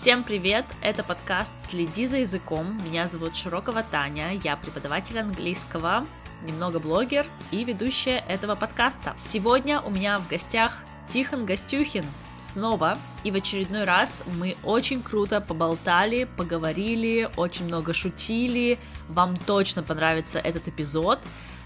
Всем привет! Это подкаст «Следи за языком». Меня зовут Широкова Таня, я преподаватель английского, немного блогер и ведущая этого подкаста. Сегодня у меня в гостях Тихон Гостюхин снова, и в очередной раз мы очень круто поболтали, поговорили, очень много шутили. Вам точно понравится этот эпизод.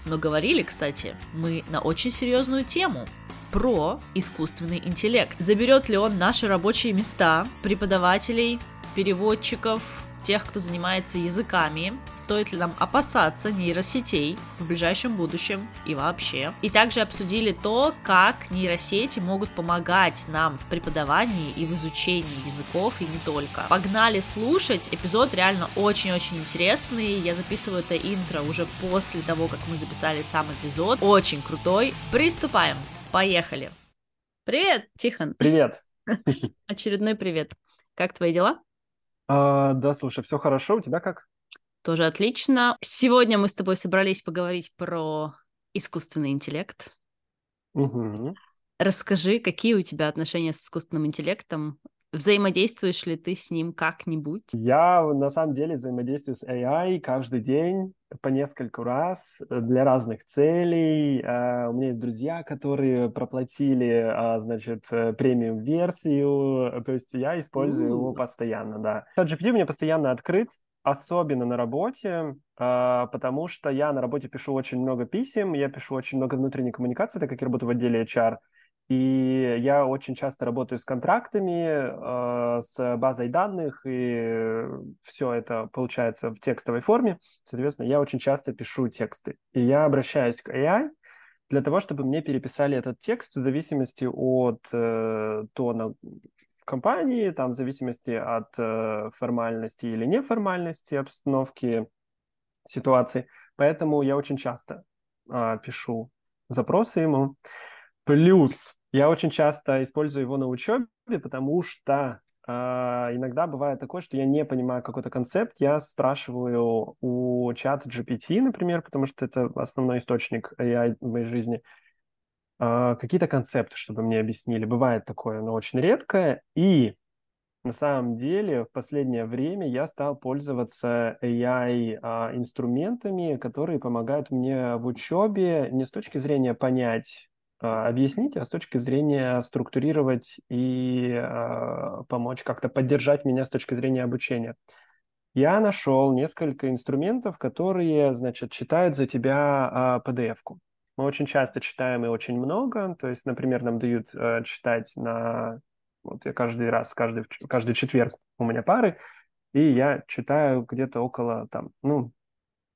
Но говорили, кстати, мы на очень серьезную тему про искусственный интеллект. Заберет ли он наши рабочие места, преподавателей, переводчиков, тех, кто занимается языками? Стоит ли нам опасаться нейросетей в ближайшем будущем и вообще? И также обсудили то, как нейросети могут помогать нам в преподавании и в изучении языков, и не только. Погнали слушать! Эпизод реально очень-очень интересный. Я записываю это интро уже после того, как мы записали сам эпизод. Очень крутой. Приступаем! Поехали! Привет, Тихон! Привет! Очередной привет. Как твои дела? Да, слушай, все хорошо, у тебя как? Тоже отлично. Сегодня мы с тобой собрались поговорить про искусственный интеллект. Угу. Расскажи, какие у тебя отношения с искусственным интеллектом? Взаимодействуешь ли ты с ним как-нибудь? Я, на самом деле, взаимодействую с AI каждый день, по нескольку раз, для разных целей. У меня есть друзья, которые проплатили, значит, премиум-версию, то есть я использую его постоянно, да. ChatGPT у меня постоянно открыт, особенно на работе, потому что я на работе пишу очень много писем, я пишу очень много внутренней коммуникации, так как я работаю в отделе HR, и я очень часто работаю с контрактами, с базой данных, и все это получается в текстовой форме. Соответственно, я очень часто пишу тексты. И я обращаюсь к AI для того, чтобы мне переписали этот текст в зависимости от тона компании, там, в зависимости от формальности или неформальности обстановки, ситуации. Поэтому я очень часто пишу запросы ему. Плюс я очень часто использую его на учебе, потому что иногда бывает такое, что я не понимаю какой-то концепт, я спрашиваю у ChatGPT, например, потому что это основной источник AI в моей жизни, какие-то концепты, чтобы мне объяснили. Бывает такое, но очень редко. И на самом деле в последнее время я стал пользоваться AI-инструментами, которые помогают мне в учебе не с точки зрения понять, объяснить, а с точки зрения структурировать и помочь как-то поддержать меня с точки зрения обучения. Я нашел несколько инструментов, которые, значит, читают за тебя PDF-ку. Мы очень часто читаем и очень много, то есть, например, нам дают читать на... Вот я каждый четверг у меня пары, и я читаю где-то около, там,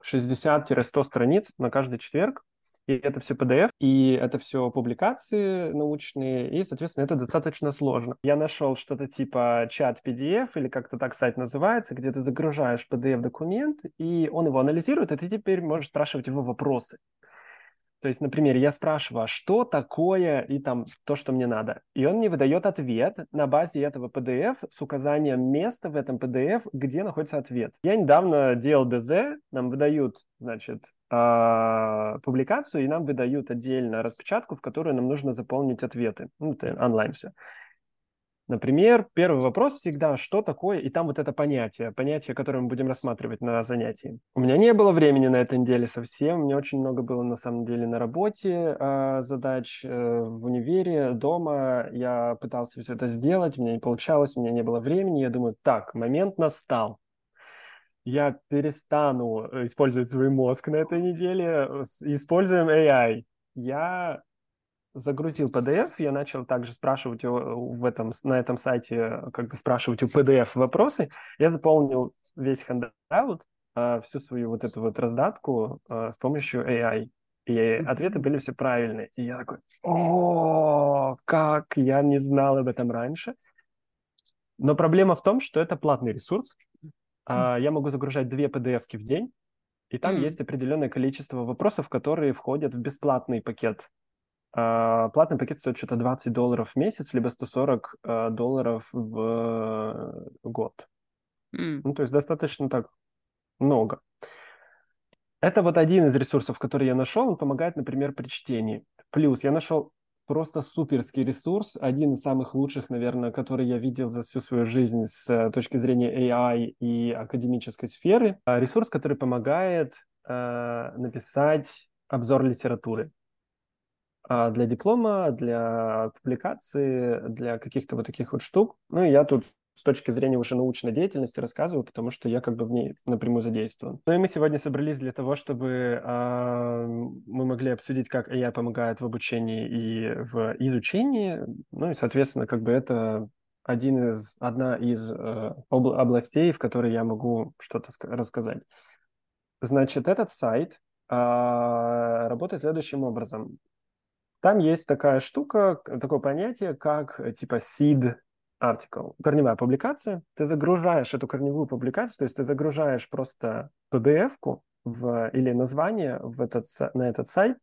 60-100 страниц на каждый четверг. И это все PDF, и это все публикации научные, и, соответственно, это достаточно сложно. Я нашел что-то типа ChatPDF, или как-то так сайт называется, где ты загружаешь PDF-документ, и он его анализирует, и ты теперь можешь спрашивать его вопросы. То есть, например, я спрашиваю, что такое и там то, что мне надо. И он мне выдает ответ на базе этого PDF с указанием места в этом PDF, где находится ответ. Я недавно делал ДЗ, нам выдают, значит, публикацию, и нам выдают отдельно распечатку, в которую нам нужно заполнить ответы. Это онлайн все. Например, первый вопрос всегда, что такое, и там вот это понятие, которое мы будем рассматривать на занятии. У меня не было времени на этой неделе совсем, у меня очень много было на самом деле на работе задач, в универе, дома, я пытался все это сделать, у меня не получалось, у меня не было времени, я думаю, так, момент настал. Я перестану использовать свой мозг на этой неделе, используем AI. Я... загрузил PDF, я начал также спрашивать на этом сайте, спрашивать у PDF вопросы. Я заполнил весь handout, всю свою вот эту вот раздатку с помощью AI. И ответы были все правильные. И я такой, как я не знал об этом раньше. Но проблема в том, что это платный ресурс. Я могу загружать 2 PDF-ки в день, и там есть определенное количество вопросов, которые входят в бесплатный пакет. Платный пакет стоит что-то $20 в месяц, либо $140 в год. То есть достаточно так много. Это вот один из ресурсов, который я нашел. Он помогает, например, при чтении. Плюс я нашел просто суперский ресурс, один из самых лучших, наверное, который я видел за всю свою жизнь с точки зрения AI и академической сферы. Ресурс, который помогает написать обзор литературы для диплома, для публикации, для каких-то вот таких вот штук. Ну, и я тут с точки зрения уже научной деятельности рассказываю, потому что я как бы в ней напрямую задействован. Ну и мы сегодня собрались для того, чтобы мы могли обсудить, как AI помогает в обучении и в изучении. Ну и, соответственно, как бы это одна из областей, в которой я могу что-то рассказать. Значит, этот сайт работает следующим образом. Там есть такая штука, такое понятие, как типа seed article, корневая публикация. Ты загружаешь эту корневую публикацию, то есть ты загружаешь просто PDF-ку или название на этот сайт,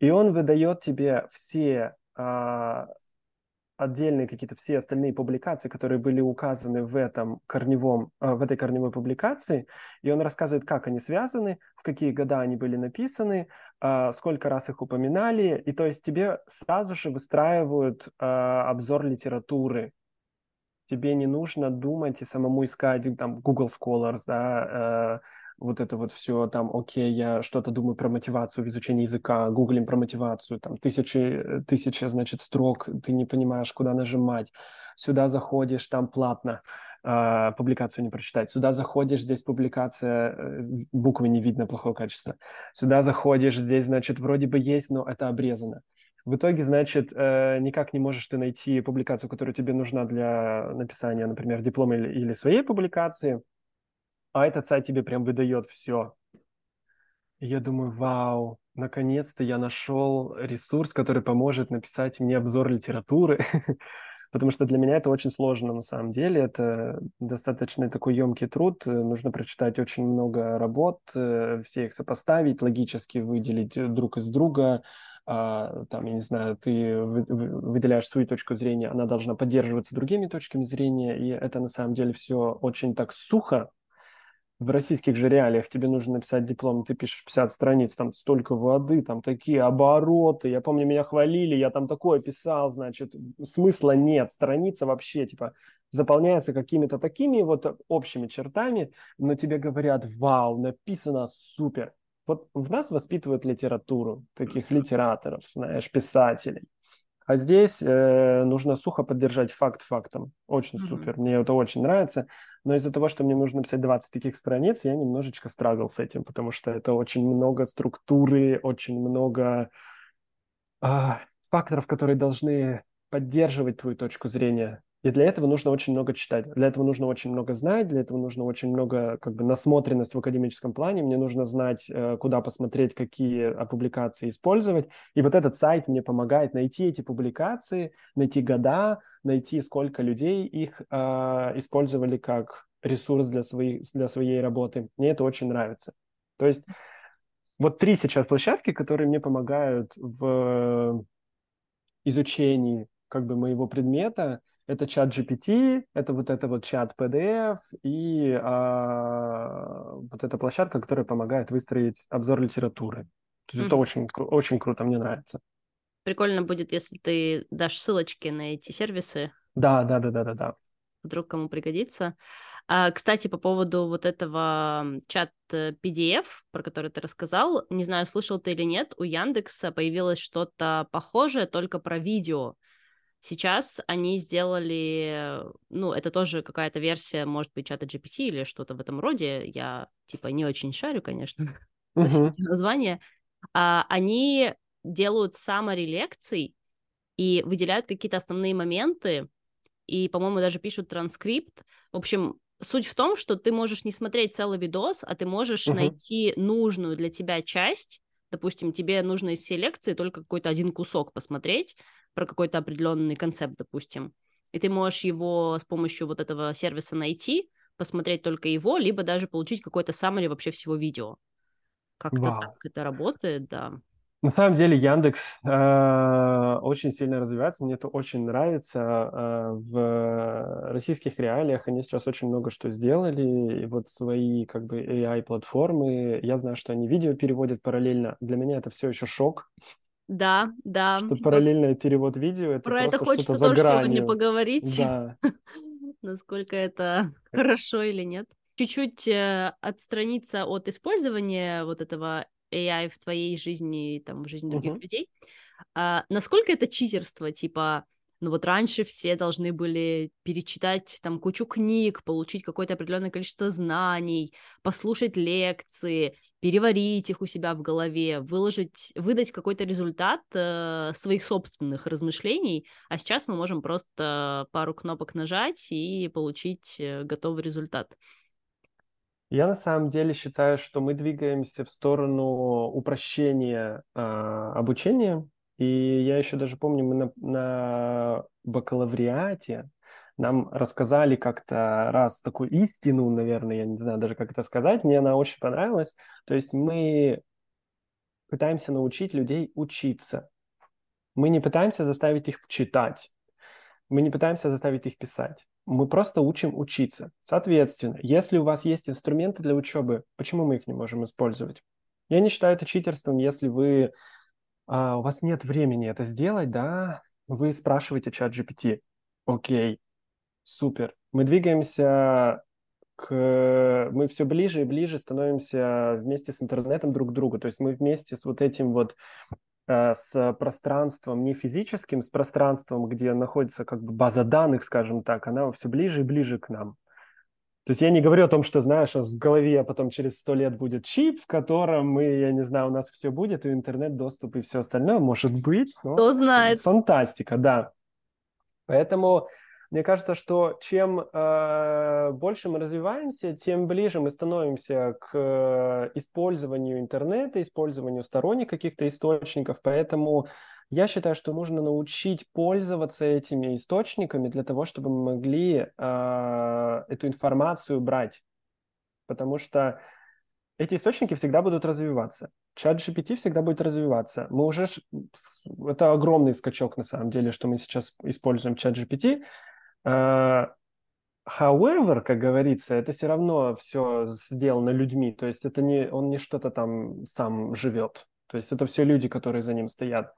и он выдает тебе все отдельные какие-то, все остальные публикации, которые были указаны в этой корневой публикации, и он рассказывает, как они связаны, в какие года они были написаны, сколько раз их упоминали, и то есть тебе сразу же выстраивают обзор литературы. Тебе не нужно думать и самому искать там Google Scholars, да, вот это вот все, там, окей, я что-то думаю про мотивацию в изучении языка, гуглим про мотивацию, там, тысяча, значит, строк, ты не понимаешь, куда нажимать, сюда заходишь, там платно, публикацию не прочитать, сюда заходишь, здесь публикация, буквы не видно, плохое качество, сюда заходишь, здесь, значит, вроде бы есть, но это обрезано. В итоге, значит, никак не можешь ты найти публикацию, которая тебе нужна для написания, например, диплома или своей публикации, а этот сайт тебе прям выдает все. И я думаю, вау, наконец-то я нашел ресурс, который поможет написать мне обзор литературы, потому что для меня это очень сложно на самом деле, это достаточно такой емкий труд, нужно прочитать очень много работ, все их сопоставить, логически выделить друг из друга, там, я не знаю, ты выделяешь свою точку зрения, она должна поддерживаться другими точками зрения, и это на самом деле все очень так сухо. В российских же реалиях тебе нужно написать диплом, ты пишешь 50 страниц, там столько воды, там такие обороты. Я помню, меня хвалили, я там такое писал, значит, смысла нет. Страница вообще, типа, заполняется какими-то такими вот общими чертами, но тебе говорят, вау, написано супер. Вот в нас воспитывают литературу, таких литераторов, знаешь, писателей. А здесь нужно сухо поддержать факт фактом. Очень супер, мне это очень нравится. Но из-за того, что мне нужно писать 20 таких страниц, я немножечко страгал с этим, потому что это очень много структуры, очень много факторов, которые должны поддерживать твою точку зрения. И для этого нужно очень много читать, для этого нужно очень много знать, для этого нужно очень много как бы насмотренность в академическом плане, мне нужно знать, куда посмотреть, какие публикации использовать. И вот этот сайт мне помогает найти эти публикации, найти года, найти, сколько людей их использовали как ресурс для своей работы. Мне это очень нравится. То есть вот 3 сейчас площадки, которые мне помогают в изучении как бы моего предмета. Это ChatGPT, это вот ChatPDF и вот эта площадка, которая помогает выстроить обзор литературы. То есть это очень, очень круто, мне нравится. Прикольно будет, если ты дашь ссылочки на эти сервисы. Да. Вдруг кому пригодится. Кстати, по поводу вот этого ChatPDF, про который ты рассказал, не знаю, слышал ты или нет, у Яндекса появилось что-то похожее, только про видео. Сейчас они сделали, ну, это тоже какая-то версия, может быть, чата GPT или что-то в этом роде. Я, типа, не очень шарю, конечно, название. Они делают summary лекций и выделяют какие-то основные моменты. И, по-моему, даже пишут транскрипт. В общем, суть в том, что ты можешь не смотреть целый видос, а ты можешь найти нужную для тебя часть. Допустим, тебе нужно из всей лекции только какой-то один кусок посмотреть, про какой-то определенный концепт, допустим. И ты можешь его с помощью вот этого сервиса найти, посмотреть только его, либо даже получить какой-то summary вообще всего видео. Как-то так это работает, да. На самом деле Яндекс очень сильно развивается, мне это очень нравится. В российских реалиях они сейчас очень много что сделали, и вот свои как бы AI-платформы, я знаю, что они видео переводят параллельно. Для меня это все еще шок. Да. Что параллельный перевод видео, это про это хочется тоже сегодня поговорить, да. Насколько это хорошо или нет. Чуть-чуть отстраниться от использования вот этого AI в твоей жизни и там в жизни других людей. Насколько это читерство, типа, ну вот раньше все должны были перечитать там кучу книг, получить какое-то определенное количество знаний, послушать лекции, переварить их у себя в голове, выдать какой-то результат своих собственных размышлений, а сейчас мы можем просто пару кнопок нажать и получить готовый результат. Я на самом деле считаю, что мы двигаемся в сторону упрощения обучения, и я еще даже помню, мы на бакалавриате нам рассказали как-то раз такую истину, наверное, я не знаю даже, как это сказать, мне она очень понравилась. То есть мы пытаемся научить людей учиться. Мы не пытаемся заставить их читать. Мы не пытаемся заставить их писать. Мы просто учим учиться. Соответственно, если у вас есть инструменты для учебы, почему мы их не можем использовать? Я не считаю это читерством, если вы, у вас нет времени это сделать, да, вы спрашиваете ChatGPT. Окей. Супер. Мы двигаемся мы все ближе и ближе становимся вместе с интернетом друг к другу. То есть мы вместе с вот этим вот, с пространством не физическим, с пространством, где находится как бы база данных, скажем так, она все ближе и ближе к нам. То есть я не говорю о том, что, знаешь, в голове потом через 100 лет будет чип, в котором мы, я не знаю, у нас все будет, и интернет, доступ, и все остальное, может быть. Кто знает. Фантастика, да. Поэтому... Мне кажется, что чем больше мы развиваемся, тем ближе мы становимся к использованию интернета, использованию сторонних каких-то источников. Поэтому я считаю, что нужно научить пользоваться этими источниками для того, чтобы мы могли эту информацию брать. Потому что эти источники всегда будут развиваться. ChatGPT всегда будет развиваться. Мы уже... Это огромный скачок, на самом деле, что мы сейчас используем ChatGPT. However, как говорится, это все равно все сделано людьми, то есть это не, он не что-то там сам живет, то есть это все люди, которые за ним стоят,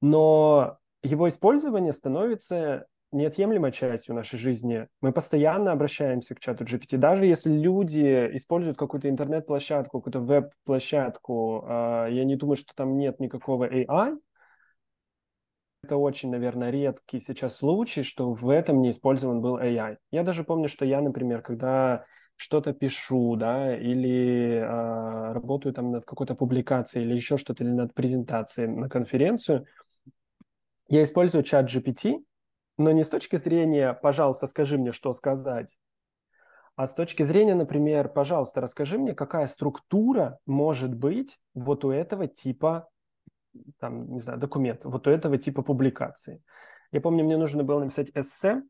но его использование становится неотъемлемой частью нашей жизни. Мы постоянно обращаемся к чату GPT, даже если люди используют какую-то интернет-площадку, какую-то веб-площадку, я не думаю, что там нет никакого AI. Это очень, наверное, редкий сейчас случай, что в этом не использован был AI. Я даже помню, что я, например, когда что-то пишу, да, или работаю там над какой-то публикацией, или еще что-то, или над презентацией на конференцию, я использую чат GPT, но не с точки зрения «пожалуйста, скажи мне, что сказать», а с точки зрения, например, «пожалуйста, расскажи мне, какая структура может быть вот у этого типа там, не знаю, документ, вот у этого типа публикации». Я помню, мне нужно было написать эссе.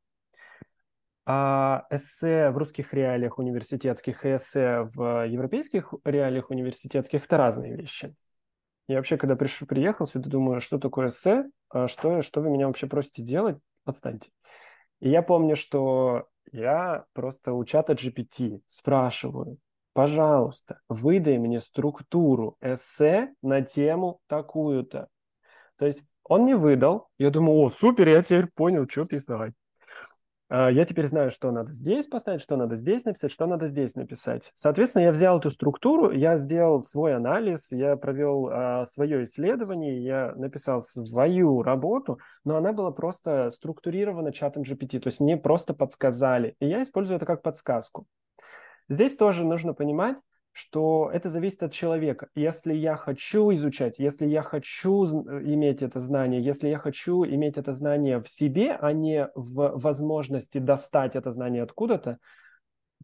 Эссе в русских реалиях университетских и эссе в европейских реалиях университетских – это разные вещи. Я вообще, когда приехал сюда, думаю, что такое эссе, что вы меня вообще просите делать, отстаньте. И я помню, что я просто у чата GPT спрашиваю: пожалуйста, выдай мне структуру эссе на тему такую-то. То есть он не выдал. Я думаю: о, супер, я теперь понял, что писать. Я теперь знаю, что надо здесь поставить, что надо здесь написать, что надо здесь написать. Соответственно, я взял эту структуру, я сделал свой анализ, я провел свое исследование, я написал свою работу, но она была просто структурирована чатом GPT. То есть мне просто подсказали. И я использую это как подсказку. Здесь тоже нужно понимать, что это зависит от человека. Если я хочу изучать, если я хочу иметь это знание, если я хочу иметь это знание в себе, а не в возможности достать это знание откуда-то,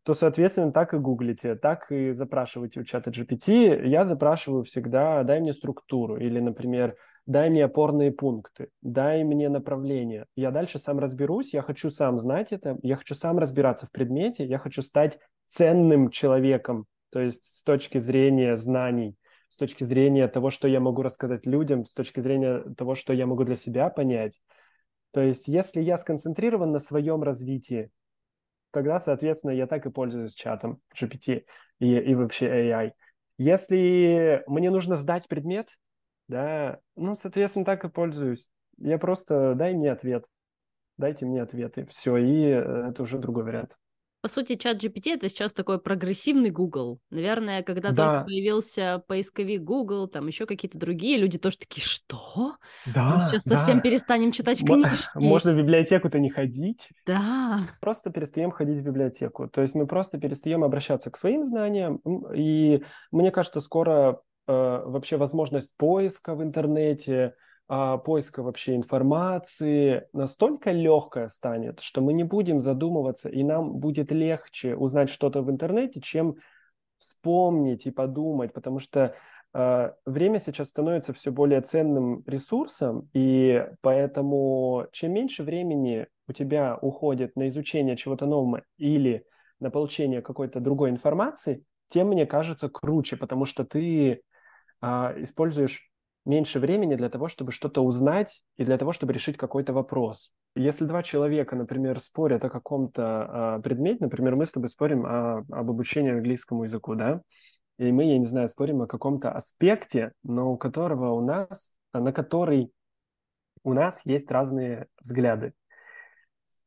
то, соответственно, так и гуглите, так и запрашивайте у чата GPT. Я запрашиваю всегда: дай мне структуру или, например, дай мне опорные пункты, дай мне направление. Я дальше сам разберусь, я хочу сам знать это, я хочу сам разбираться в предмете, я хочу стать ценным человеком, то есть с точки зрения знаний, с точки зрения того, что я могу рассказать людям, с точки зрения того, что я могу для себя понять. То есть если я сконцентрирован на своем развитии, тогда, соответственно, я так и пользуюсь чатом GPT и вообще AI. Если мне нужно сдать предмет, да, ну, соответственно, так и пользуюсь. Я просто, дай мне ответ, дайте мне ответ, и все, и это уже другой вариант. По сути, ChatGPT — это сейчас такой прогрессивный Google. Наверное, когда только появился поисковик Google, там еще какие-то другие люди тоже такие, что? Да, мы сейчас совсем перестанем читать книжки. Можно в библиотеку-то не ходить. Да. Просто перестаем ходить в библиотеку. То есть мы просто перестаем обращаться к своим знаниям. И мне кажется, скоро вообще возможность поиска в интернете, поиска вообще информации настолько легкая станет, что мы не будем задумываться, и нам будет легче узнать что-то в интернете, чем вспомнить и подумать, потому что время сейчас становится все более ценным ресурсом, и поэтому чем меньше времени у тебя уходит на изучение чего-то нового или на получение какой-то другой информации, тем, мне кажется, круче, потому что ты используешь меньше времени для того, чтобы что-то узнать и для того, чтобы решить какой-то вопрос. Если два человека, например, спорят о каком-то предмете, например, мы с тобой спорим об обучении английскому языку, да, и мы, я не знаю, спорим о каком-то аспекте, но на который у нас есть разные взгляды.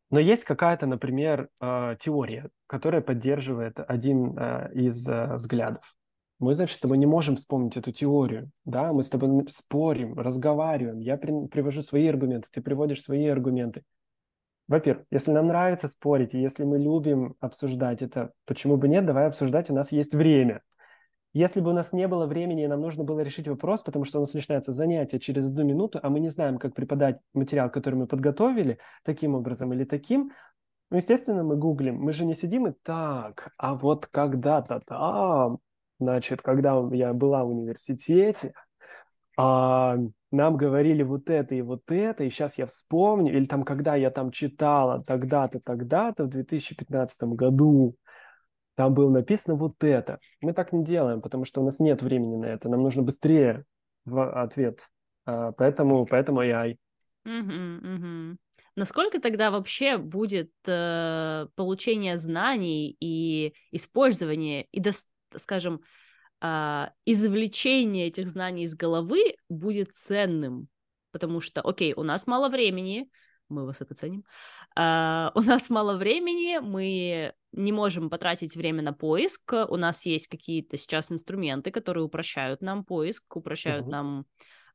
Но есть какая-то, например, теория, которая поддерживает один из взглядов. Мы, значит, с тобой не можем вспомнить эту теорию, да, мы с тобой спорим, разговариваем, я привожу свои аргументы, ты приводишь свои аргументы. Во-первых, если нам нравится спорить, и если мы любим обсуждать это, почему бы нет, давай обсуждать, у нас есть время. Если бы у нас не было времени, и нам нужно было решить вопрос, потому что у нас начинается занятие через 1 минуту, а мы не знаем, как преподать материал, который мы подготовили, таким образом или таким, ну, естественно, мы гуглим, мы же не сидим и так, а вот когда-то там... Значит, когда я была в университете, нам говорили вот это, и сейчас я вспомню, или там, когда я там читала тогда-то, в 2015 году, там было написано вот это. Мы так не делаем, потому что у нас нет времени на это, нам нужно быстрее ответ, поэтому AI. Насколько тогда вообще будет получение знаний и использование, и скажем, извлечение этих знаний из головы будет ценным, потому что, окей, у нас мало времени, мы высоко ценим, у нас мало времени, мы не можем потратить время на поиск, у нас есть какие-то сейчас инструменты, которые упрощают нам поиск, упрощают нам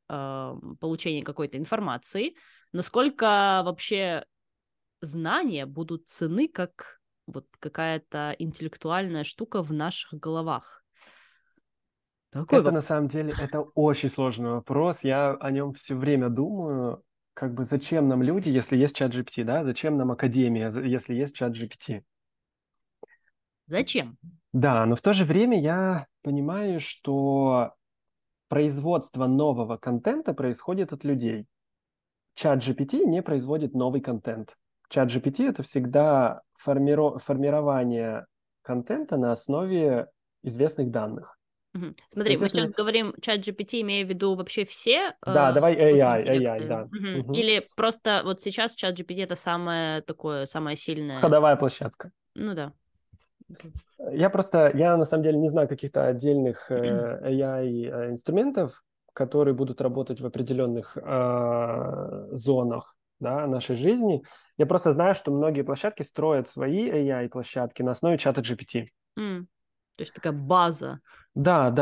получение какой-то информации. Насколько вообще знания будут ценны как... вот какая-то интеллектуальная штука в наших головах. Такой это вопрос. На самом деле, это очень сложный вопрос. Я о нем все время думаю. Как бы зачем нам люди, если есть ChatGPT, да? Зачем нам академия, если есть ChatGPT? Зачем? Да, но в то же время я понимаю, что производство нового контента происходит от людей. ChatGPT не производит новый контент. ChatGPT — это всегда формирование контента на основе известных данных. Смотри, мы сейчас говорим ChatGPT, имея в виду вообще все... Да, давай AI, да. Или просто вот сейчас ChatGPT — это самая сильная... Ходовая площадка. Ну да. Я на самом деле не знаю каких-то отдельных AI-инструментов, которые будут работать в определенных зонах, да, нашей жизни. Я просто знаю, что многие площадки строят свои AI-площадки на основе чата GPT. То есть такая база. Да.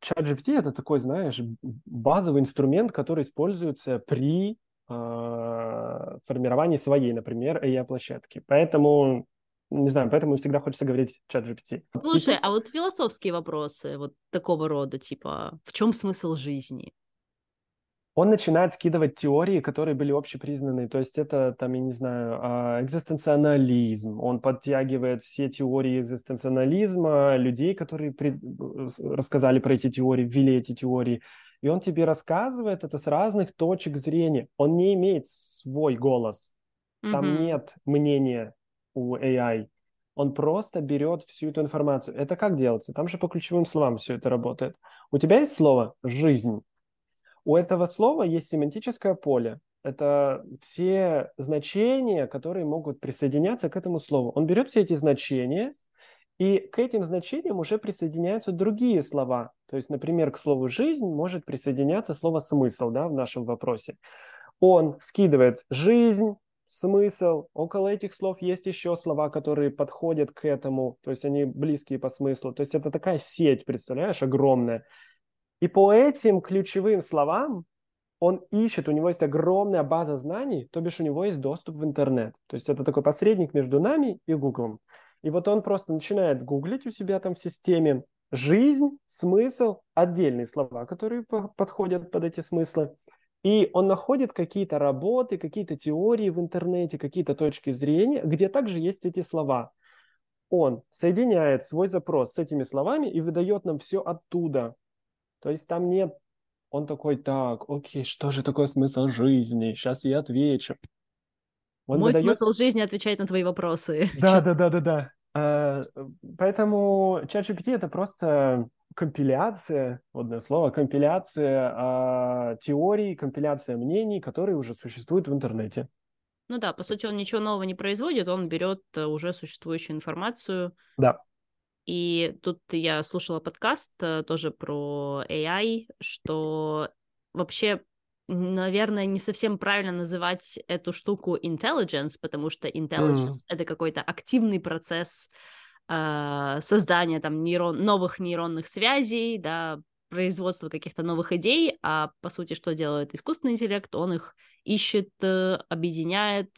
Чат GPT — это такой, знаешь, базовый инструмент, который используется при формировании своей, например, AI-площадки. Поэтому, не знаю, поэтому всегда хочется говорить чат GPT. Слушай, а вот философские вопросы вот такого рода, типа, в чем смысл жизни? Он начинает скидывать теории, которые были общепризнаны. То есть это, там, я не знаю, экзистенциализм. Он подтягивает все теории экзистенциализма, людей, которые рассказали про эти теории, ввели эти теории. И он тебе рассказывает это с разных точек зрения. Он не имеет свой голос. Там нет мнения у AI. Он просто берет всю эту информацию. Это как делается? Там же по ключевым словам все это работает. У тебя есть слово «жизнь». У этого слова есть семантическое поле. Это все значения, которые могут присоединяться к этому слову. Он берет все эти значения И к этим значениям уже присоединяются другие слова. То есть, например, к слову «жизнь» может присоединяться слово «смысл», да, в нашем вопросе. Он скидывает «жизнь», «смысл». Около этих слов есть еще слова, которые подходят к этому. То есть они близкие по смыслу. То есть это такая сеть, представляешь, огромная. И по этим ключевым словам он ищет, у него есть огромная база знаний, то бишь у него есть доступ в интернет. То есть это такой посредник между нами и Гуглом. И вот он просто начинает гуглить у себя там в системе «жизнь», «смысл», отдельные слова, которые подходят под эти смыслы. И он находит какие-то работы, какие-то теории в интернете, какие-то точки зрения, где также есть эти слова. Он соединяет свой запрос с этими словами и выдает нам все оттуда. То есть там нет... Он такой, так, окей, что же такое смысл жизни? Сейчас я отвечу. Он мой выдает... смысл жизни отвечает на твои вопросы. Да. Поэтому ChatGPT — это просто компиляция, одно слово, компиляция теорий, компиляция мнений, которые уже существуют в интернете. Ну да, по сути, он ничего нового не производит, он берет уже существующую информацию. Да. И тут я слушала подкаст тоже про AI, что вообще, наверное, не совсем правильно называть эту штуку intelligence, потому что intelligence — это какой-то активный процесс создания там новых нейронных связей, да, производства каких-то новых идей, а по сути, что делает искусственный интеллект? Он их ищет, объединяет.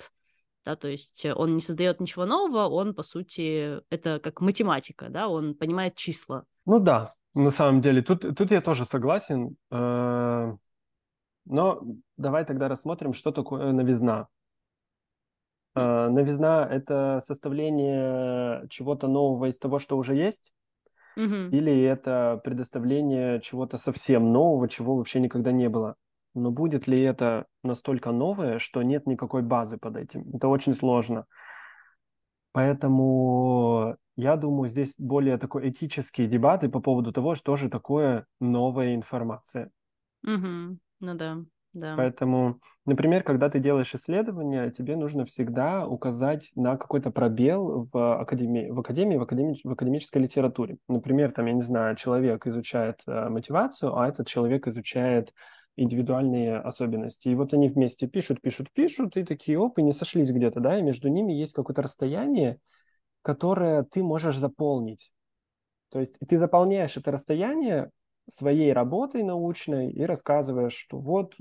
Да, то есть он не создает ничего нового, он, по сути, это как математика, да, он понимает числа. Ну да, на самом деле, тут я тоже согласен, но давай тогда рассмотрим, что такое новизна. Новизна — это составление чего-то нового из того, что уже есть, или это предоставление чего-то совсем нового, чего вообще никогда не было. Но будет ли это настолько новое, что нет никакой базы под этим? Это очень сложно. Поэтому я думаю, здесь более такой этические дебаты по поводу того, что же такое новая информация. Угу. Ну да, да. Поэтому, например, когда ты делаешь исследование, тебе нужно всегда указать на какой-то пробел в академической литературе. Например, там, я не знаю, человек изучает мотивацию, а этот человек изучает индивидуальные особенности. И вот они вместе пишут, и такие, оп, и не сошлись где-то, да, и между ними есть какое-то расстояние, которое ты можешь заполнить. То есть ты заполняешь это расстояние своей работой научной и рассказываешь, что вот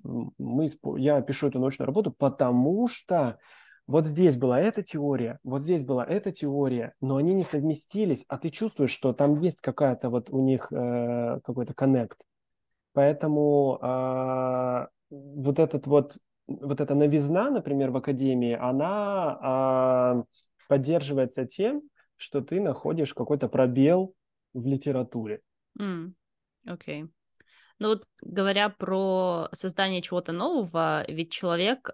я пишу эту научную работу, потому что вот здесь была эта теория, вот здесь была эта теория, но они не совместились, а ты чувствуешь, что там есть какая-то вот у них какой-то коннект. Поэтому вот эта новизна, например, в академии, она поддерживается тем, что ты находишь какой-то пробел в литературе. Окей. Ну вот говоря про создание чего-то нового, ведь человек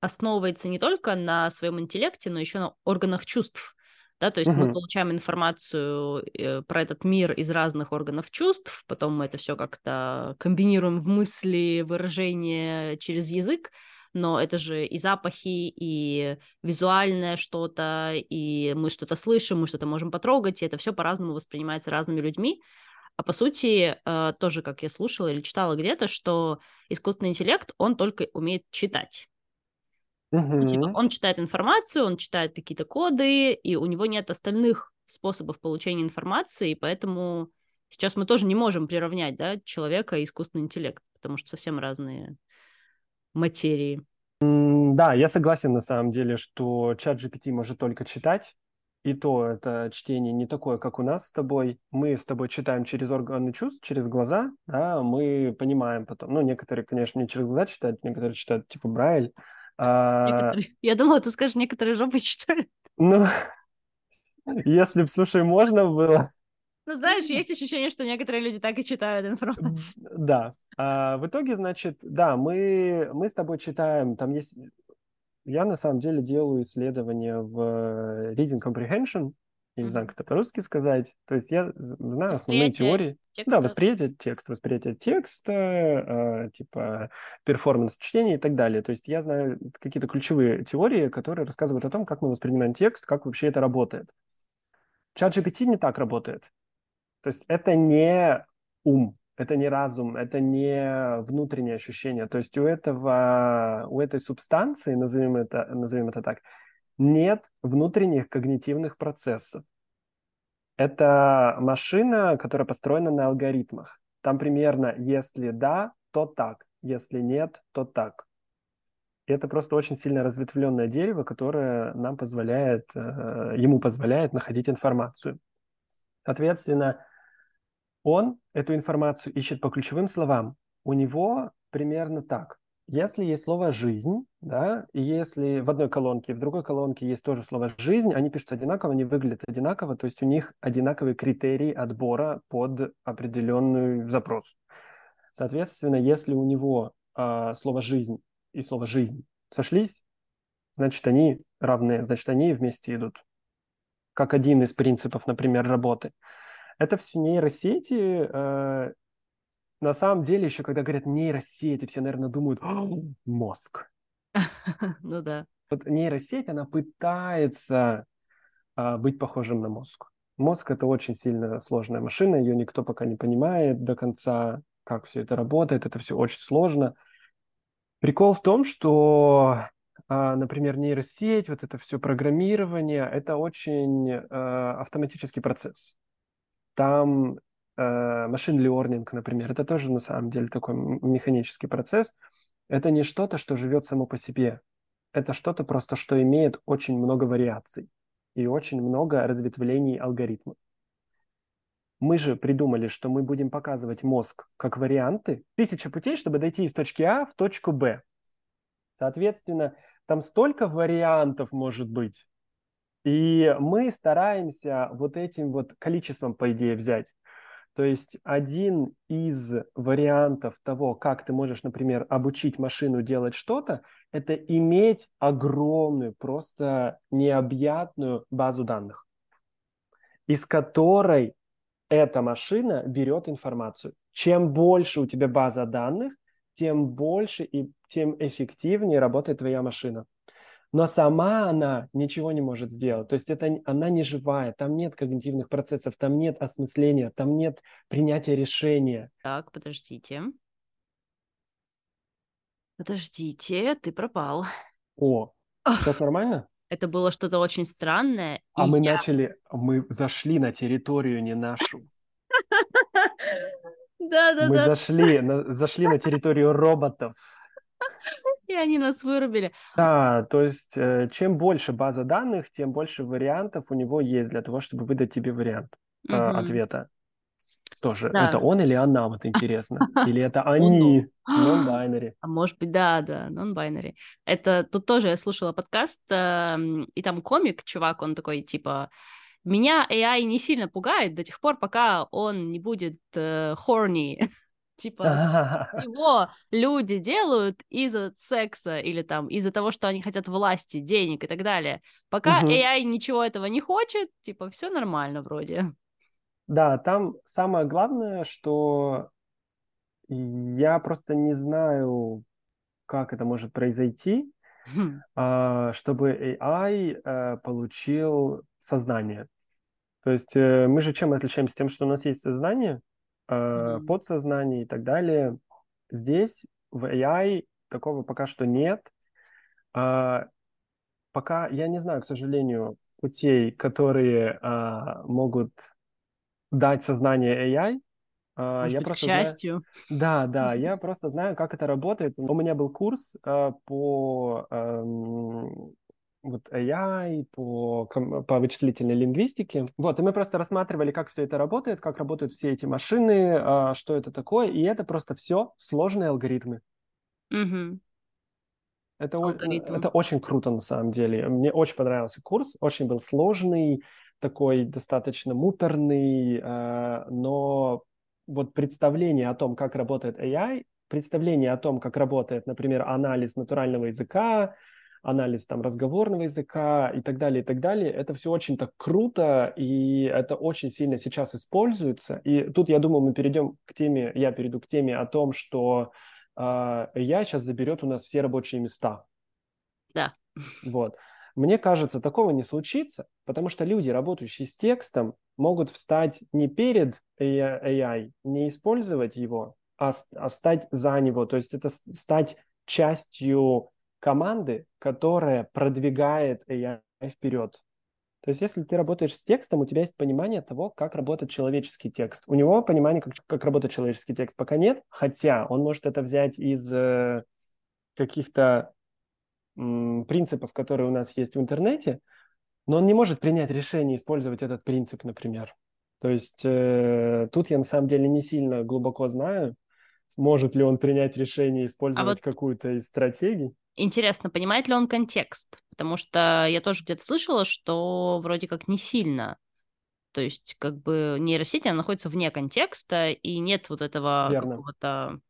основывается не только на своем интеллекте, но еще на органах чувств. Да, то есть мы получаем информацию про этот мир из разных органов чувств, потом мы это все как-то комбинируем в мысли, выражения через язык, но это же и запахи, и визуальное что-то, и мы что-то слышим, мы что-то можем потрогать, и это все по-разному воспринимается разными людьми. А по сути, тоже, как я слушала или читала где-то, что искусственный интеллект, он только умеет читать. Ну, типа, он читает информацию, он читает какие-то коды, и у него нет остальных способов получения информации, поэтому сейчас мы тоже не можем приравнять, да, человека и искусственный интеллект, потому что совсем разные материи. Да, я согласен на самом деле, что ChatGPT может только читать, и то это чтение не такое, как у нас с тобой. Мы с тобой читаем через органы чувств, через глаза, да, мы понимаем потом. Ну, некоторые, конечно, не через глаза читают, некоторые читают типа Брайль. Я думала, ты скажешь, некоторые жопы читают. Ну, если бы, слушай, можно было. Ну, знаешь, есть ощущение, что некоторые люди так и читают информацию. Да. В итоге, значит, да, мы с тобой читаем, там есть... Я, на самом деле, делаю исследования в Reading Comprehension, я не знаю, как это по-русски сказать, то есть я знаю основные теории. Текстов. Да, восприятие текста, типа перформанс чтения и так далее. То есть я знаю какие-то ключевые теории, которые рассказывают о том, как мы воспринимаем текст, как вообще это работает. ChatGPT не так работает. То есть это не ум, это не разум, это не внутреннее ощущение. То есть у этой субстанции, назовем это так, нет внутренних когнитивных процессов. Это машина, которая построена на алгоритмах. Там примерно, если да, то так, если нет, то так. И это просто очень сильно разветвленное дерево, которое нам позволяет, ему позволяет находить информацию. Соответственно, он эту информацию ищет по ключевым словам. У него примерно так. Если есть слово «жизнь», да, и если в одной колонке, в другой колонке есть тоже слово «жизнь», они пишутся одинаково, они выглядят одинаково, то есть у них одинаковые критерии отбора под определенный запрос. Соответственно, если у него слово «жизнь» и слово «жизнь» сошлись, значит, они равны, значит, они вместе идут. Как один из принципов, например, работы. Это все нейросети. На самом деле, еще когда говорят нейросети, все, наверное, думают мозг. Ну да. Вот нейросеть, она пытается быть похожим на мозг. Мозг — это очень сильно сложная машина, ее никто пока не понимает до конца, как все это работает, это все очень сложно. Прикол в том, что, например, нейросеть, вот это все программирование, это очень автоматический процесс. Там machine learning, например, это тоже на самом деле такой механический процесс. Это не что-то, что живет само по себе. Это что-то просто, что имеет очень много вариаций и очень много разветвлений алгоритма. Мы же придумали, что мы будем показывать мозг как варианты. 1000 путей, чтобы дойти из точки А в точку Б. Соответственно, там столько вариантов может быть. И мы стараемся вот этим вот количеством, по идее, взять. То есть один из вариантов того, как ты можешь, например, обучить машину делать что-то, это иметь огромную, просто необъятную базу данных, из которой эта машина берет информацию. Чем больше у тебя база данных, тем больше и тем эффективнее работает твоя машина. Но сама она ничего не может сделать. То есть она не живая, там нет когнитивных процессов, там нет осмысления, там нет принятия решения. Так, подождите. Подождите, ты пропал. О, сейчас нормально? Это было что-то очень странное. А мы мы зашли на территорию не нашу. Да-да-да. Мы зашли на территорию роботов. И они нас вырубили. Да, то есть чем больше база данных, тем больше вариантов у него есть для того, чтобы выдать тебе вариант ответа. Тоже, да. Это он или она, вот интересно. Или это они, non-binary. А может быть, да, non-binary. Это тут тоже я слушала подкаст, и там комик, чувак, он такой, типа, меня AI не сильно пугает до тех пор, пока он не будет horny. Типа, его люди делают из-за секса или там из-за того, что они хотят власти, денег и так далее. Пока AI ничего этого не хочет, типа, все нормально вроде. Да, там самое главное, что я просто не знаю, как это может произойти, чтобы AI получил сознание. То есть мы же чем отличаемся? Тем, что у нас есть сознание, подсознание и так далее. Здесь в AI такого пока что нет. Пока я не знаю, к сожалению, путей, которые могут дать сознание AI. Может быть, к счастью. Да, я просто знаю, как это работает. У меня был курс по AI, по вычислительной лингвистике. И мы просто рассматривали, как все это работает, как работают все эти машины, что это такое, и это просто все сложные алгоритмы. Это очень круто на самом деле. Мне очень понравился курс, очень был сложный, такой достаточно муторный, но вот представление о том, как работает AI, представление о том, как работает, например, анализ натурального языка, анализ там разговорного языка и так далее, это все очень так круто, и это очень сильно сейчас используется. И тут, я думаю, я перейду к теме о том, что AI сейчас заберет у нас все рабочие места. Да. Вот. Мне кажется, такого не случится, потому что люди, работающие с текстом, могут встать не перед AI, не использовать его, а встать за него. То есть это стать частью команды, которая продвигает AI вперед. То есть если ты работаешь с текстом, у тебя есть понимание того, как работает человеческий текст. У него понимания, как работает человеческий текст, пока нет, хотя он может это взять из каких-то принципов, которые у нас есть в интернете, но он не может принять решение использовать этот принцип, например. То есть тут я на самом деле не сильно глубоко знаю, сможет ли он принять решение использовать какую-то из стратегий. Интересно, понимает ли он контекст? Потому что я тоже где-то слышала, что вроде как не сильно. То есть как бы нейросеть, она находится вне контекста, и нет вот этого какого-то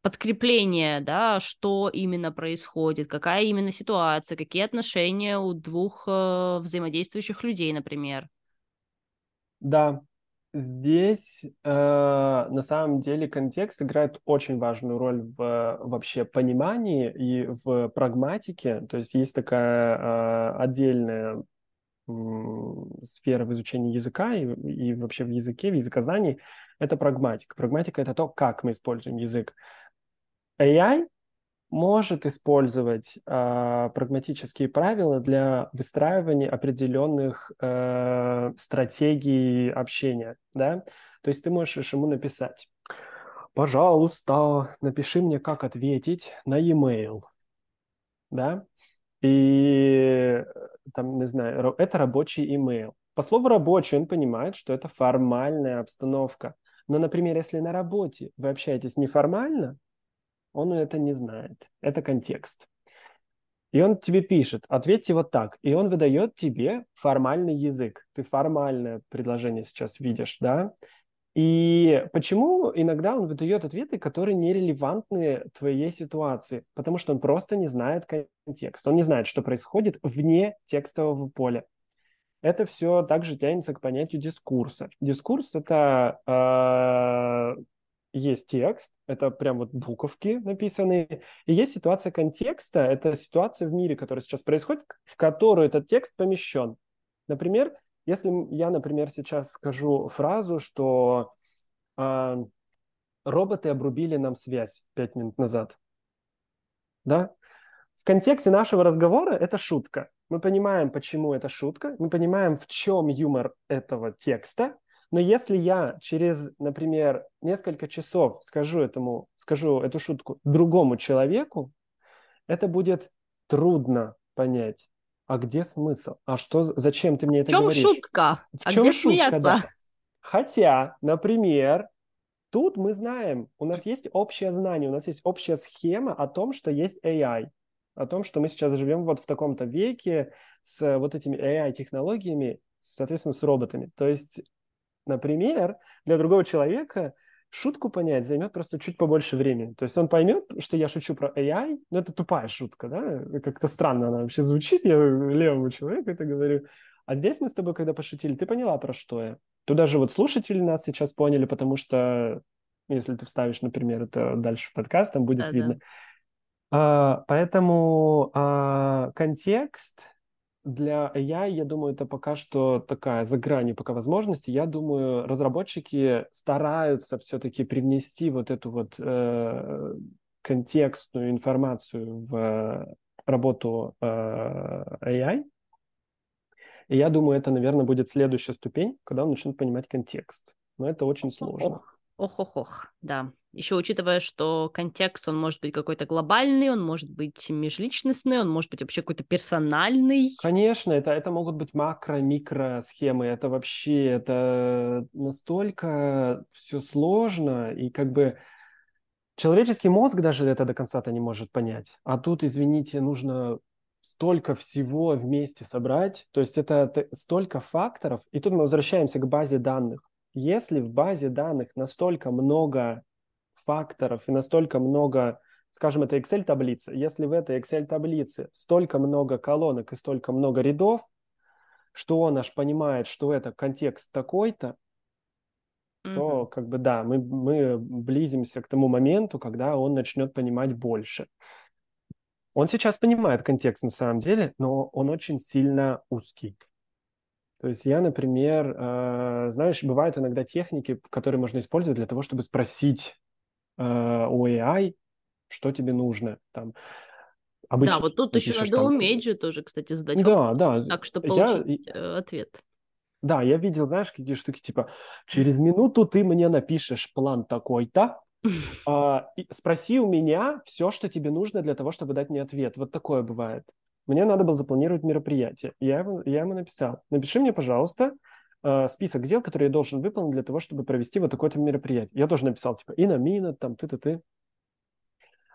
подкрепление, да, что именно происходит, какая именно ситуация, какие отношения у двух взаимодействующих людей, например. Да, здесь на самом деле контекст играет очень важную роль в вообще понимании и в прагматике, то есть есть такая отдельная сфера в изучении языка и вообще в языке, в языкознании, это прагматика. Прагматика — это то, как мы используем язык. AI может использовать прагматические правила для выстраивания определенных стратегий общения, да? То есть ты можешь ему написать: «Пожалуйста, напиши мне, как ответить на e-mail», да? И там, не знаю, это рабочий e-mail. По слову «рабочий» он понимает, что это формальная обстановка. Но, например, если на работе вы общаетесь неформально, он это не знает. Это контекст. И он тебе пишет: ответьте вот так. И он выдает тебе формальный язык. Ты формальное предложение сейчас видишь, да? И почему иногда он выдает ответы, которые нерелевантны твоей ситуации? Потому что он просто не знает контекст. Он не знает, что происходит вне текстового поля. Это все также тянется к понятию дискурса. Дискурс — это есть текст, это прям вот буковки написанные, и есть ситуация контекста, это ситуация в мире, которая сейчас происходит, в которую этот текст помещен. Например, если я, например, сейчас скажу фразу, что роботы обрубили нам связь 5 минут назад, да? В контексте нашего разговора это шутка. Мы понимаем, почему это шутка, мы понимаем, в чем юмор этого текста. Но если я через, например, несколько часов скажу эту шутку другому человеку, это будет трудно понять. А где смысл? А что, зачем ты мне это говоришь? В чем шутка? В чем шутка, да? Хотя, например, тут мы знаем, у нас есть общее знание, у нас есть общая схема о том, что есть AI, о том, что мы сейчас живем вот в таком-то веке с вот этими AI-технологиями, соответственно, с роботами. То есть, например, для другого человека шутку понять займет просто чуть побольше времени. То есть он поймет, что я шучу про AI, но это тупая шутка, да? Как-то странно она вообще звучит, я левому человеку это говорю. А здесь мы с тобой, когда пошутили, ты поняла, про что я. Тут даже вот слушатели нас сейчас поняли, потому что, если ты вставишь, например, это дальше в подкаст, там будет видно. Поэтому контекст для AI, я думаю, это пока что такая за гранью пока возможности. Я думаю, разработчики стараются все-таки привнести вот эту вот контекстную информацию в работу AI. И я думаю, это, наверное, будет следующая ступень, когда он начнет понимать контекст. Но это очень сложно. Ох-ох-ох, да. Еще учитывая, что контекст, он может быть какой-то глобальный, он может быть межличностный, он может быть вообще какой-то персональный. Конечно, это могут быть макро-микро схемы, это вообще, это настолько все сложно, и как бы человеческий мозг даже это до конца-то не может понять. А тут, извините, нужно столько всего вместе собрать, то есть это столько факторов, и тут мы возвращаемся к базе данных. Если в базе данных настолько много факторов и настолько много, скажем, это Excel-таблица, если в этой Excel-таблице столько много колонок и столько много рядов, что он аж понимает, что это контекст такой-то, то как бы да, мы близимся к тому моменту, когда он начнет понимать больше. Он сейчас понимает контекст на самом деле, но он очень сильно узкий. То есть я, например, знаешь, бывают иногда техники, которые можно использовать для того, чтобы спросить у AI, что тебе нужно. Там, обычно, да, вот тут еще надо уметь же тоже, кстати, задать вопрос, так что получить ответ. Да, я видел, знаешь, какие штуки, типа, через минуту ты мне напишешь план такой-то, спроси у меня все, что тебе нужно для того, чтобы дать мне ответ. Вот такое бывает. Мне надо было запланировать мероприятие. Я ему написал: напиши мне, пожалуйста, список дел, которые я должен выполнить для того, чтобы провести вот такое-то мероприятие. Я тоже написал, типа, иномина, там, ты-ты-ты.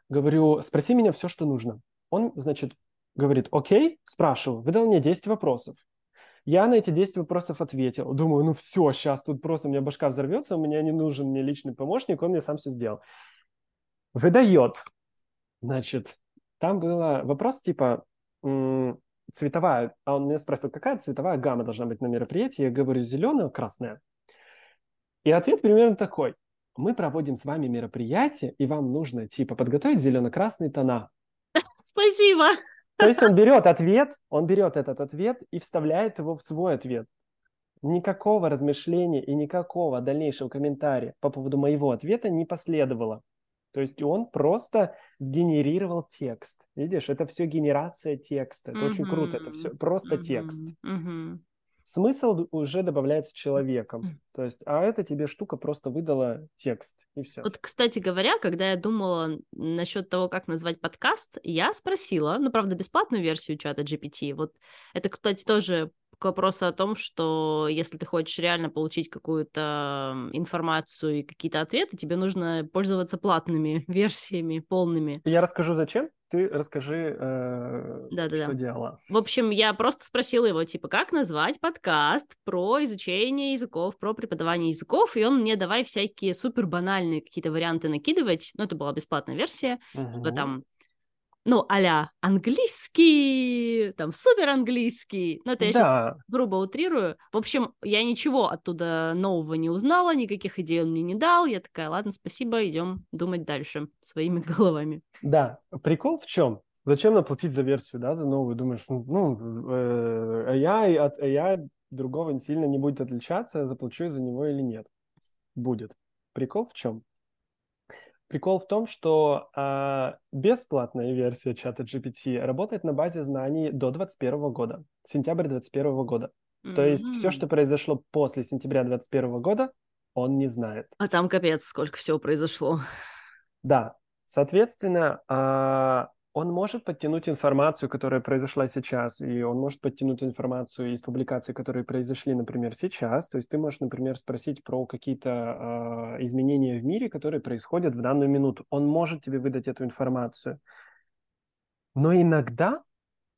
Говорю, спроси меня все, что нужно. Он, значит, говорит, окей, спрашиваю, выдал мне 10 вопросов. Я на эти 10 вопросов ответил. Думаю, ну все, сейчас тут просто у меня башка взорвется, у меня не нужен мне личный помощник, он мне сам все сделал. Выдает. Значит, там был вопрос типа цветовая. А он меня спросил, какая цветовая гамма должна быть на мероприятии? Я говорю, зеленая, красная. И ответ примерно такой. Мы проводим с вами мероприятие, и вам нужно типа подготовить зелено-красные тона. Спасибо. То есть он берет этот ответ и вставляет его в свой ответ. Никакого размышления и никакого дальнейшего комментария по поводу моего ответа не последовало. То есть он просто сгенерировал текст. Видишь, это все генерация текста. Это очень круто, это все просто текст. Смысл уже добавляется человеком. То есть, а это тебе штука просто выдала текст, и все. Вот, кстати говоря, когда я думала насчет того, как назвать подкаст, я спросила, ну, правда, бесплатную версию чата GPT. Вот это, кстати, тоже к вопросу о том, что если ты хочешь реально получить какую-то информацию и какие-то ответы, тебе нужно пользоваться платными версиями, полными. Я расскажу, зачем. Ты расскажи, что делала. В общем, я просто спросила его, типа, как назвать подкаст про изучение языков, про преподавание языков, и он мне давай всякие супер банальные какие-то варианты накидывать. Ну, это была бесплатная версия, типа там, ну, а-ля английский, там, суперанглийский. Ну, это я сейчас грубо утрирую. В общем, я ничего оттуда нового не узнала, никаких идей он мне не дал. Я такая, ладно, спасибо, идем думать дальше своими головами. Да, прикол в чем? Зачем наплатить за версию, да, за новую? Думаешь, ну, AI от AI другого сильно не будет отличаться, заплачу я за него или нет. Будет. Прикол в чем? Прикол в том, что бесплатная версия чата GPT работает на базе знаний до 2021 года, сентябрь 2021 года. То есть все, что произошло после сентября 2021 года, он не знает. А там капец, сколько всего произошло. Да, соответственно, он может подтянуть информацию, которая произошла сейчас, и он может подтянуть информацию из публикаций, которые произошли, например, сейчас. То есть ты можешь, например, спросить про какие-то изменения в мире, которые происходят в данную минуту. Он может тебе выдать эту информацию. Но иногда,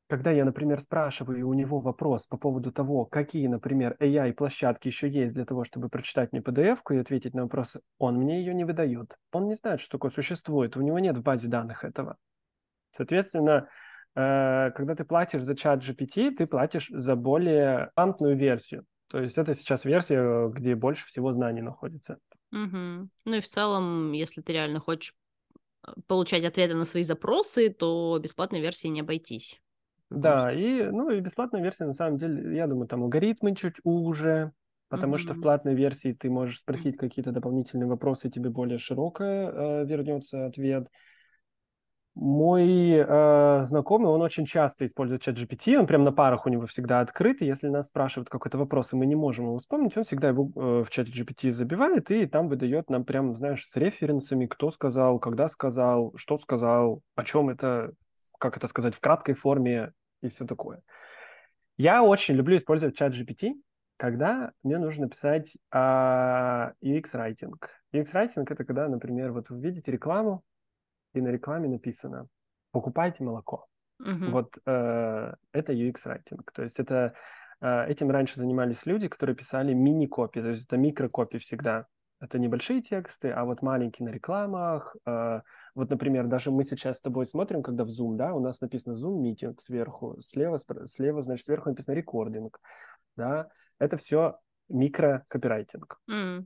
когда я, например, спрашиваю у него вопрос по поводу того, какие, например, AI-площадки еще есть для того, чтобы прочитать мне PDF-ку и ответить на вопросы, он мне ее не выдает. Он не знает, что такое существует, у него нет в базе данных этого. Соответственно, когда ты платишь за чат GPT, ты платишь за более амплитную версию. То есть это сейчас версия, где больше всего знаний находится. Угу. Ну и в целом, если ты реально хочешь получать ответы на свои запросы, то бесплатной версии не обойтись. Да, и бесплатная версия, на самом деле, я думаю, там алгоритмы чуть уже, потому что в платной версии ты можешь спросить какие-то дополнительные вопросы, и тебе более широко вернется ответ. Мой знакомый, он очень часто использует ChatGPT, он прям на парах у него всегда открыт, и если нас спрашивают какой-то вопрос, и мы не можем его вспомнить, он всегда его в ChatGPT забивает и там выдает нам прям, знаешь, с референсами, кто сказал, когда сказал, что сказал, о чем это, как это сказать, в краткой форме и все такое. Я очень люблю использовать ChatGPT, когда мне нужно писать UX-райтинг. UX-райтинг — это когда, например, вот вы видите рекламу, и на рекламе написано «покупайте молоко». Вот это UX-райтинг. То есть это, этим раньше занимались люди, которые писали мини-копи, то есть это микрокопи всегда. Это небольшие тексты, а вот маленькие на рекламах. Вот, например, даже мы сейчас с тобой смотрим, когда в Zoom, да, у нас написано Zoom-митинг сверху, слева, значит, сверху написано рекординг. Да? Это все микро-копирайтинг.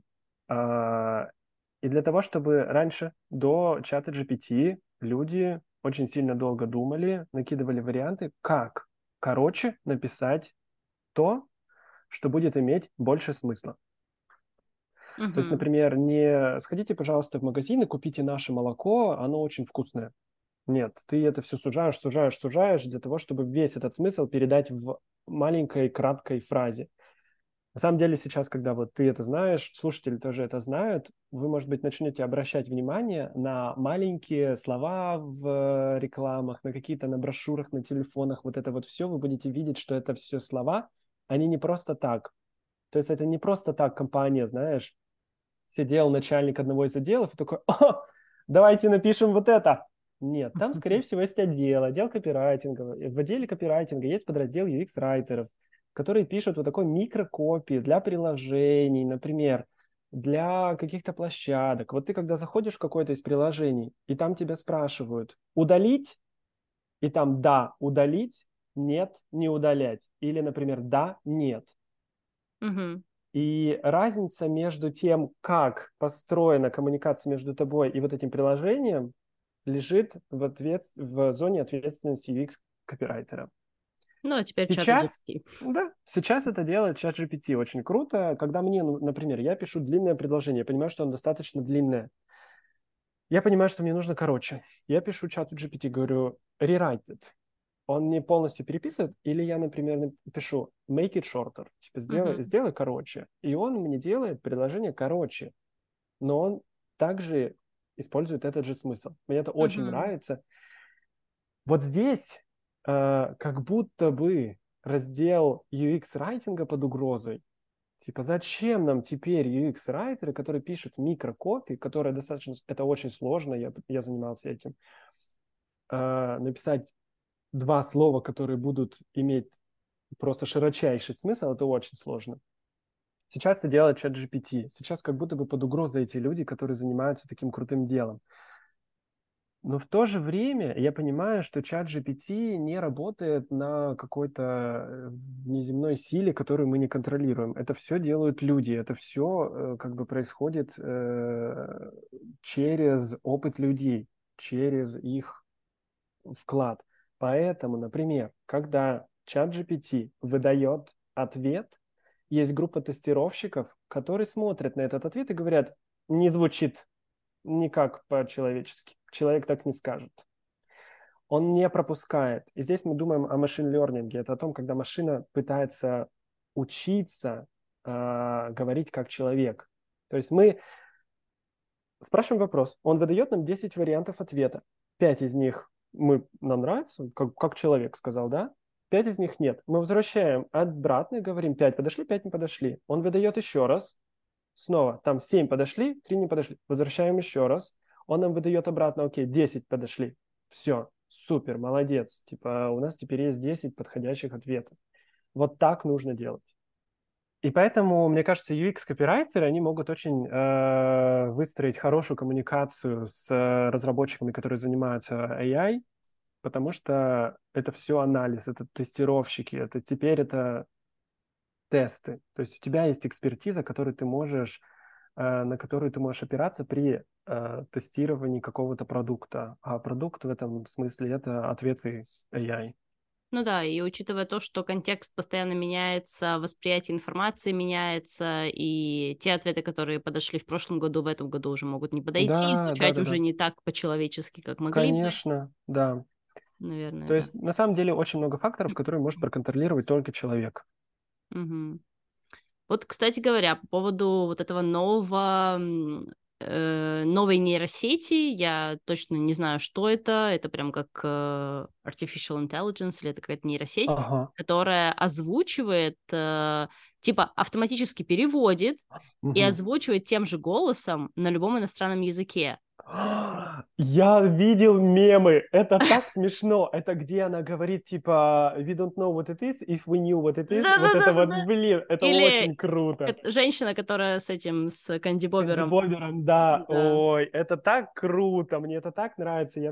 И для того, чтобы раньше до чата GPT люди очень сильно долго думали, накидывали варианты, как короче написать то, что будет иметь больше смысла. Uh-huh. То есть, например, не сходите, пожалуйста, в магазин и купите наше молоко, оно очень вкусное. Нет, ты это все сужаешь для того, чтобы весь этот смысл передать в маленькой краткой фразе. На самом деле сейчас, когда вот ты это знаешь, слушатели тоже это знают, вы, может быть, начнете обращать внимание на маленькие слова в рекламах, на какие-то на брошюрах, на телефонах, вот это вот все, вы будете видеть, что это все слова, они не просто так. То есть это не просто так компания, знаешь, сидел начальник одного из отделов и такой: «О, давайте напишем вот это». Нет, там, скорее всего, есть отдел копирайтинга. В отделе копирайтинга есть подраздел UX-райтеров, которые пишут вот такой микрокопии для приложений, например, для каких-то площадок. Вот ты, когда заходишь в какое-то из приложений, и там тебя спрашивают «удалить?» и там «да, удалить», «нет, не удалять». Или, например, «да, нет». Угу. И разница между тем, как построена коммуникация между тобой и вот этим приложением, лежит в зоне ответственности UX-копирайтера. Ну, а теперь ChatGPT. Да, сейчас это делает ChatGPT. Очень круто. Когда мне, например, я пишу длинное предложение, я понимаю, что оно достаточно длинное. Я понимаю, что мне нужно короче. Я пишу ChatGPT, говорю, rewrite it. Он мне полностью переписывает, или я, например, пишу make it shorter, типа сделай короче. И он мне делает предложение короче. Но он также использует этот же смысл. Мне это очень нравится. Вот здесь... как будто бы раздел UX-райтинга под угрозой. Типа, зачем нам теперь UX-райтеры, которые пишут микрокопии, которые достаточно... Это очень сложно, я занимался этим. Написать два слова, которые будут иметь просто широчайший смысл, это очень сложно. Сейчас это делает ChatGPT. Сейчас как будто бы под угрозой эти люди, которые занимаются таким крутым делом. Но в то же время я понимаю, что ChatGPT не работает на какой-то неземной силе, которую мы не контролируем. Это все делают люди, это все как бы происходит через опыт людей, через их вклад. Поэтому, например, когда ChatGPT выдает ответ, есть группа тестировщиков, которые смотрят на этот ответ и говорят: «Не звучит никак по-человечески. Человек так не скажет». Он не пропускает. И здесь мы думаем о машин-лернинге. Это о том, когда машина пытается учиться говорить как человек. То есть мы спрашиваем вопрос. Он выдает нам 10 вариантов ответа. 5 из них нам нравится, как человек сказал, да? 5 из них нет. Мы возвращаем обратно и говорим: 5 подошли, 5 не подошли. Он выдает еще раз. Снова там 7 подошли, 3 не подошли. Возвращаем еще раз. Он нам выдает обратно: окей, 10 подошли. Все, супер, молодец. Типа, у нас теперь есть 10 подходящих ответов. Вот так нужно делать. И поэтому, мне кажется, UX-копирайтеры, они могут очень выстроить хорошую коммуникацию с разработчиками, которые занимаются AI, потому что это все анализ, это тестировщики, это теперь это тесты. То есть у тебя есть экспертиза, на которую ты можешь опираться при тестировании какого-то продукта. А продукт в этом смысле — это ответы AI. Ну да, и учитывая то, что контекст постоянно меняется, восприятие информации меняется, и те ответы, которые подошли в прошлом году, в этом году уже могут не подойти, да, и звучать уже не так по-человечески, как могли бы. Конечно, да. Наверное, то есть на самом деле очень много факторов, которые может проконтролировать только человек. Угу. Вот, кстати говоря, по поводу вот этого новой нейросети, я точно не знаю, что это. Это прям как artificial intelligence, или это какая-то нейросеть, которая озвучивает, типа автоматически переводит и озвучивает тем же голосом на любом иностранном языке. Я видел мемы, это так смешно, это где она говорит, типа, we don't know what it is, if we knew what it is, да, вот да, это да, вот, да. Блин, это или очень круто. Женщина, которая с Кандибобером. Кандибобером, да, ой, это так круто, мне это так нравится, я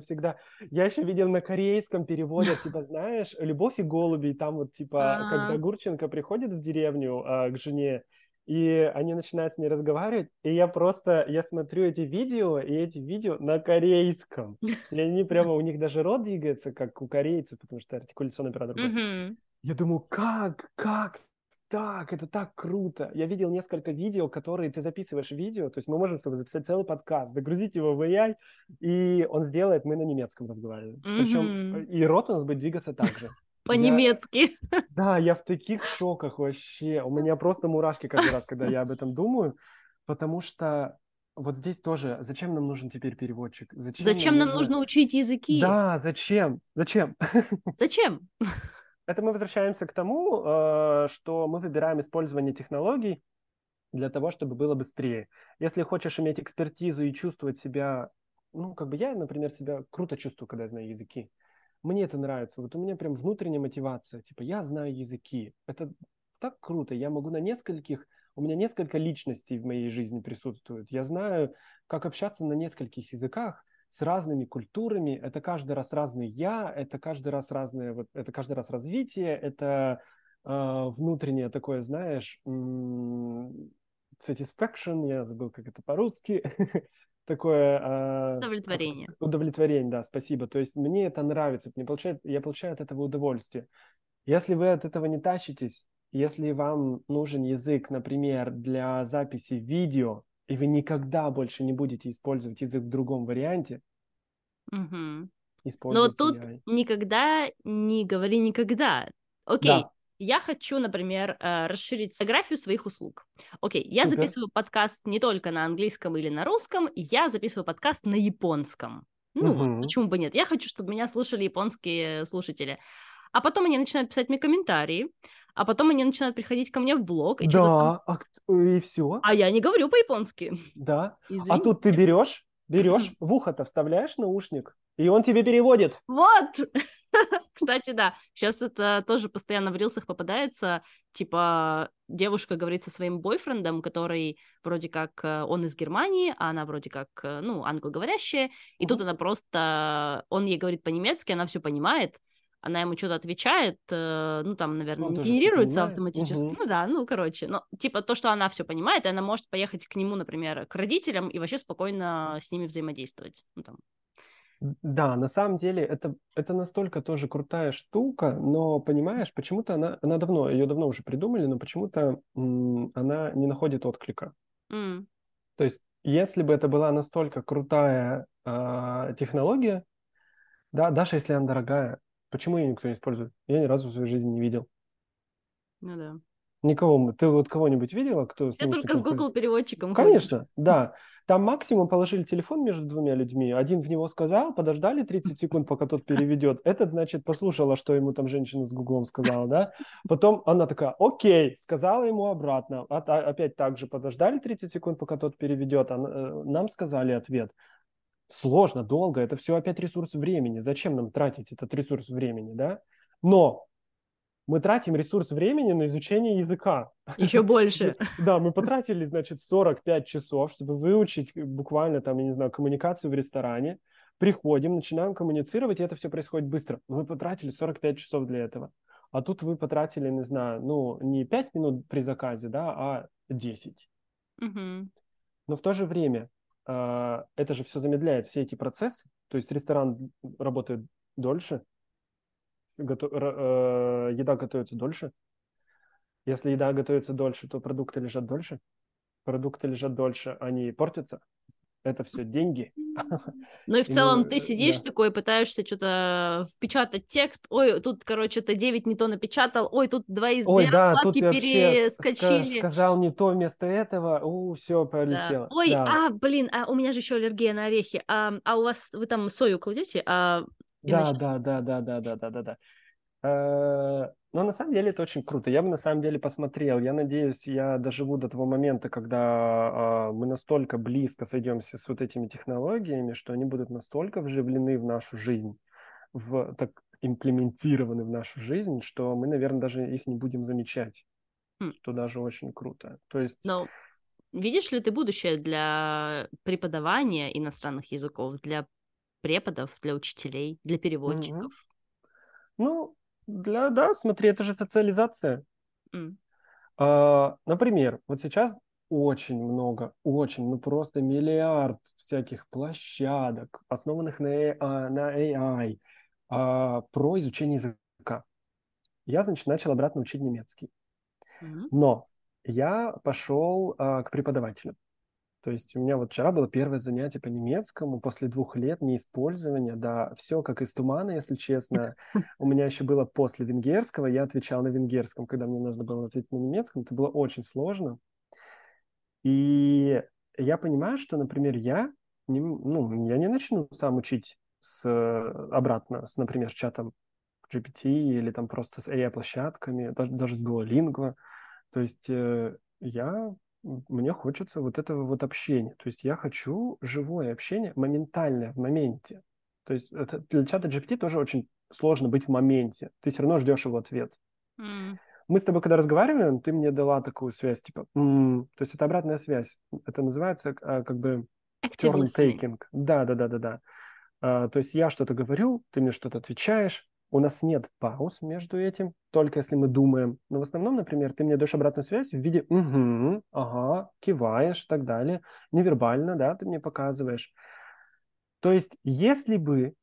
еще видел на корейском переводе, типа, знаешь, «Любовь и голуби», там вот, типа, когда Гурченко приходит в деревню к жене, и они начинают с ней разговаривать, и я смотрю эти видео на корейском, и они прямо, у них даже рот двигается, как у корейцев, потому что артикуляционный оператор был. Mm-hmm. Я думаю, как так, это так круто. Я видел несколько видео, которые ты записываешь видео, то есть мы можем с тобой записать целый подкаст, загрузить его в AI, и он сделает, мы на немецком разговариваем. Mm-hmm. Причем и рот у нас будет двигаться так же. По-немецки. Да, я в таких шоках вообще. У меня просто мурашки каждый раз, когда я об этом думаю, потому что вот здесь тоже, зачем нам нужен теперь переводчик? Зачем нам нужно учить языки? Да, зачем? Это мы возвращаемся к тому, что мы выбираем использование технологий для того, чтобы было быстрее. Если хочешь иметь экспертизу и чувствовать себя... Ну, как бы я, например, себя круто чувствую, когда я знаю языки. Мне это нравится. Вот у меня прям внутренняя мотивация. Типа, я знаю языки. Это так круто. Я могу на нескольких... У меня несколько личностей в моей жизни присутствуют. Я знаю, как общаться на нескольких языках, с разными культурами, это каждый раз разный я, это каждый раз разное, вот, это каждый раз развитие, это внутреннее такое, знаешь, satisfaction, я забыл, как это по-русски, такое... Удовлетворение. Удовлетворение, да, спасибо. То есть мне это нравится, я получаю от этого удовольствие. Если вы от этого не тащитесь, если вам нужен язык, например, для записи видео, и вы никогда больше не будете использовать язык в другом варианте. Угу. Но вот тут никогда не говори никогда. Окей, да. Я хочу, например, расширить географию своих услуг. Окей, я записываю подкаст не только на английском или на русском, я записываю подкаст на японском. Ну, угу. Почему бы нет? Я хочу, чтобы меня слушали японские слушатели. А потом они начинают писать мне комментарии, а потом они начинают приходить ко мне в блог. И да, и все. А я не говорю по-японски. Да. Извините. А тут ты берешь, в ухо-то вставляешь наушник, и он тебе переводит. Вот! Кстати, да. Сейчас это тоже постоянно в рилсах попадается. Типа девушка говорит со своим бойфрендом, который вроде как он из Германии, а она вроде как, ну, англоговорящая. И тут она просто... Он ей говорит по-немецки, она все понимает. Она ему что-то отвечает, ну, там, наверное, не генерируется автоматически. Угу. Ну, да, ну, короче. Но, типа, то, что она все понимает, и она может поехать к нему, например, к родителям и вообще спокойно с ними взаимодействовать. Ну, там. Да, на самом деле, это настолько тоже крутая штука, но, понимаешь, почему-то она давно, ее давно уже придумали, но почему-то она не находит отклика. То есть, если бы это была настолько крутая технология, да, даже если она дорогая, почему ее никто не использует? Я ни разу в своей жизни не видел. Ну да. Никого. Ты вот кого-нибудь видела, кто... Я только с Google переводчиком. Конечно, ходишь. Да. Там максимум положили телефон между двумя людьми. Один в него сказал, подождали 30 секунд, пока тот переведет. Этот, значит, послушала, что ему там женщина с Гуглом сказала, да? Потом она такая, окей, сказала ему обратно. Опять так же подождали 30 секунд, пока тот переведет. Нам сказали ответ. Сложно, долго, это все опять ресурс времени. Зачем нам тратить этот ресурс времени, да? Но мы тратим ресурс времени на изучение языка. Еще больше. Да, мы потратили, значит, 45 часов, чтобы выучить буквально там, я не знаю, коммуникацию в ресторане. Приходим, начинаем коммуницировать, и это все происходит быстро. Но мы потратили 45 часов для этого. А тут вы потратили, не знаю, ну, не 5 минут при заказе, да, а 10. Угу. Но в то же время... это же все замедляет все эти процессы, то есть ресторан работает дольше, еда готовится дольше. Если еда готовится дольше, то продукты лежат дольше, они портятся. Это все деньги. Ну и в целом ты сидишь такой, пытаешься что-то впечатать текст. Ой, тут, короче, это 9 не то напечатал. Ой, тут 2 из 2 складки перескочили. Сказал не то вместо этого. Все, полетело. Да. Ой, да. У меня же еще аллергия на орехи. А у вас, вы там сою кладете? Да. Но на самом деле это очень круто. Я бы на самом деле посмотрел. Я надеюсь, я доживу до того момента, когда мы настолько близко сойдемся с вот этими технологиями, что они будут настолько вживлены в нашу жизнь, так имплементированы в нашу жизнь, что мы, наверное, даже их не будем замечать. Что даже очень круто. То есть... Но видишь ли ты будущее для преподавания иностранных языков, для преподов, для учителей, для переводчиков? Угу. Ну, да, смотри, это же социализация. Например, вот сейчас очень много, просто миллиард всяких площадок, основанных на AI, про изучение языка. Я, значит, начал обратно учить немецкий. Но я пошел к преподавателю. То есть у меня вот вчера было первое занятие по немецкому после 2 лет неиспользования. Да, все как из тумана, если честно. У меня еще было после венгерского. Я отвечал на венгерском, когда мне нужно было ответить на немецком. Это было очень сложно. И я понимаю, что, например, я не начну сам учить обратно, например, с чатом GPT или там просто с AI-площадками, даже с Duolingo. То есть мне хочется вот этого вот общения. То есть я хочу живое общение, моментальное, в моменте. То есть для чата GPT тоже очень сложно быть в моменте. Ты все равно ждешь его ответ. Мы с тобой, когда разговариваем, ты мне дала такую связь, типа... То есть это обратная связь. Это называется как бы... turn-taking. Да. То есть я что-то говорю, ты мне что-то отвечаешь. У нас нет пауз между этим, только если мы думаем. Но в основном, например, ты мне даешь обратную связь в виде «угу», «ага», «киваешь» и так далее. Невербально, да, ты мне показываешь. То есть если бы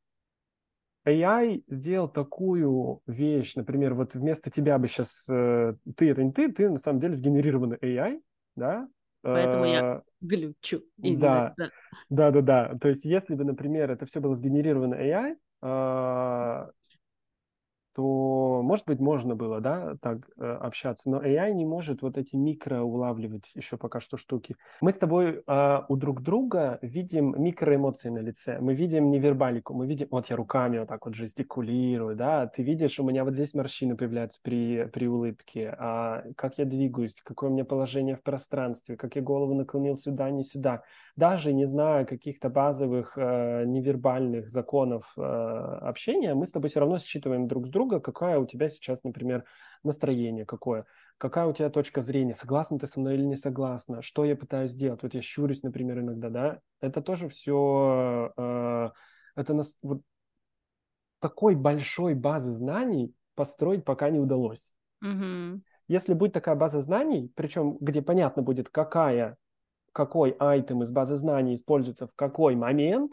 AI сделал такую вещь, например, вот вместо тебя бы сейчас «ты, это не ты», ты на самом деле сгенерированный AI, да? Поэтому я глючу. Да. То есть если бы, например, это все было сгенерировано AI, то, может быть, можно было, да, так общаться, но AI не может вот эти микро улавливать еще пока что штуки. Мы с тобой у друг друга видим микроэмоции на лице, мы видим невербалику, мы видим, вот я руками вот так вот жестикулирую, да, ты видишь, у меня вот здесь морщины появляются при улыбке, как я двигаюсь, какое у меня положение в пространстве, как я голову наклонил сюда, не сюда. Даже не зная каких-то базовых невербальных законов общения, мы с тобой все равно считываем друг с другом, какая у тебя сейчас, например, настроение какое, какая у тебя точка зрения, согласна ты со мной или не согласна, что я пытаюсь сделать, вот я щурюсь, например, иногда, да, это тоже все, вот такой большой базы знаний построить пока не удалось. Если будет такая база знаний, причем где понятно будет, какой айтем из базы знаний используется в какой момент,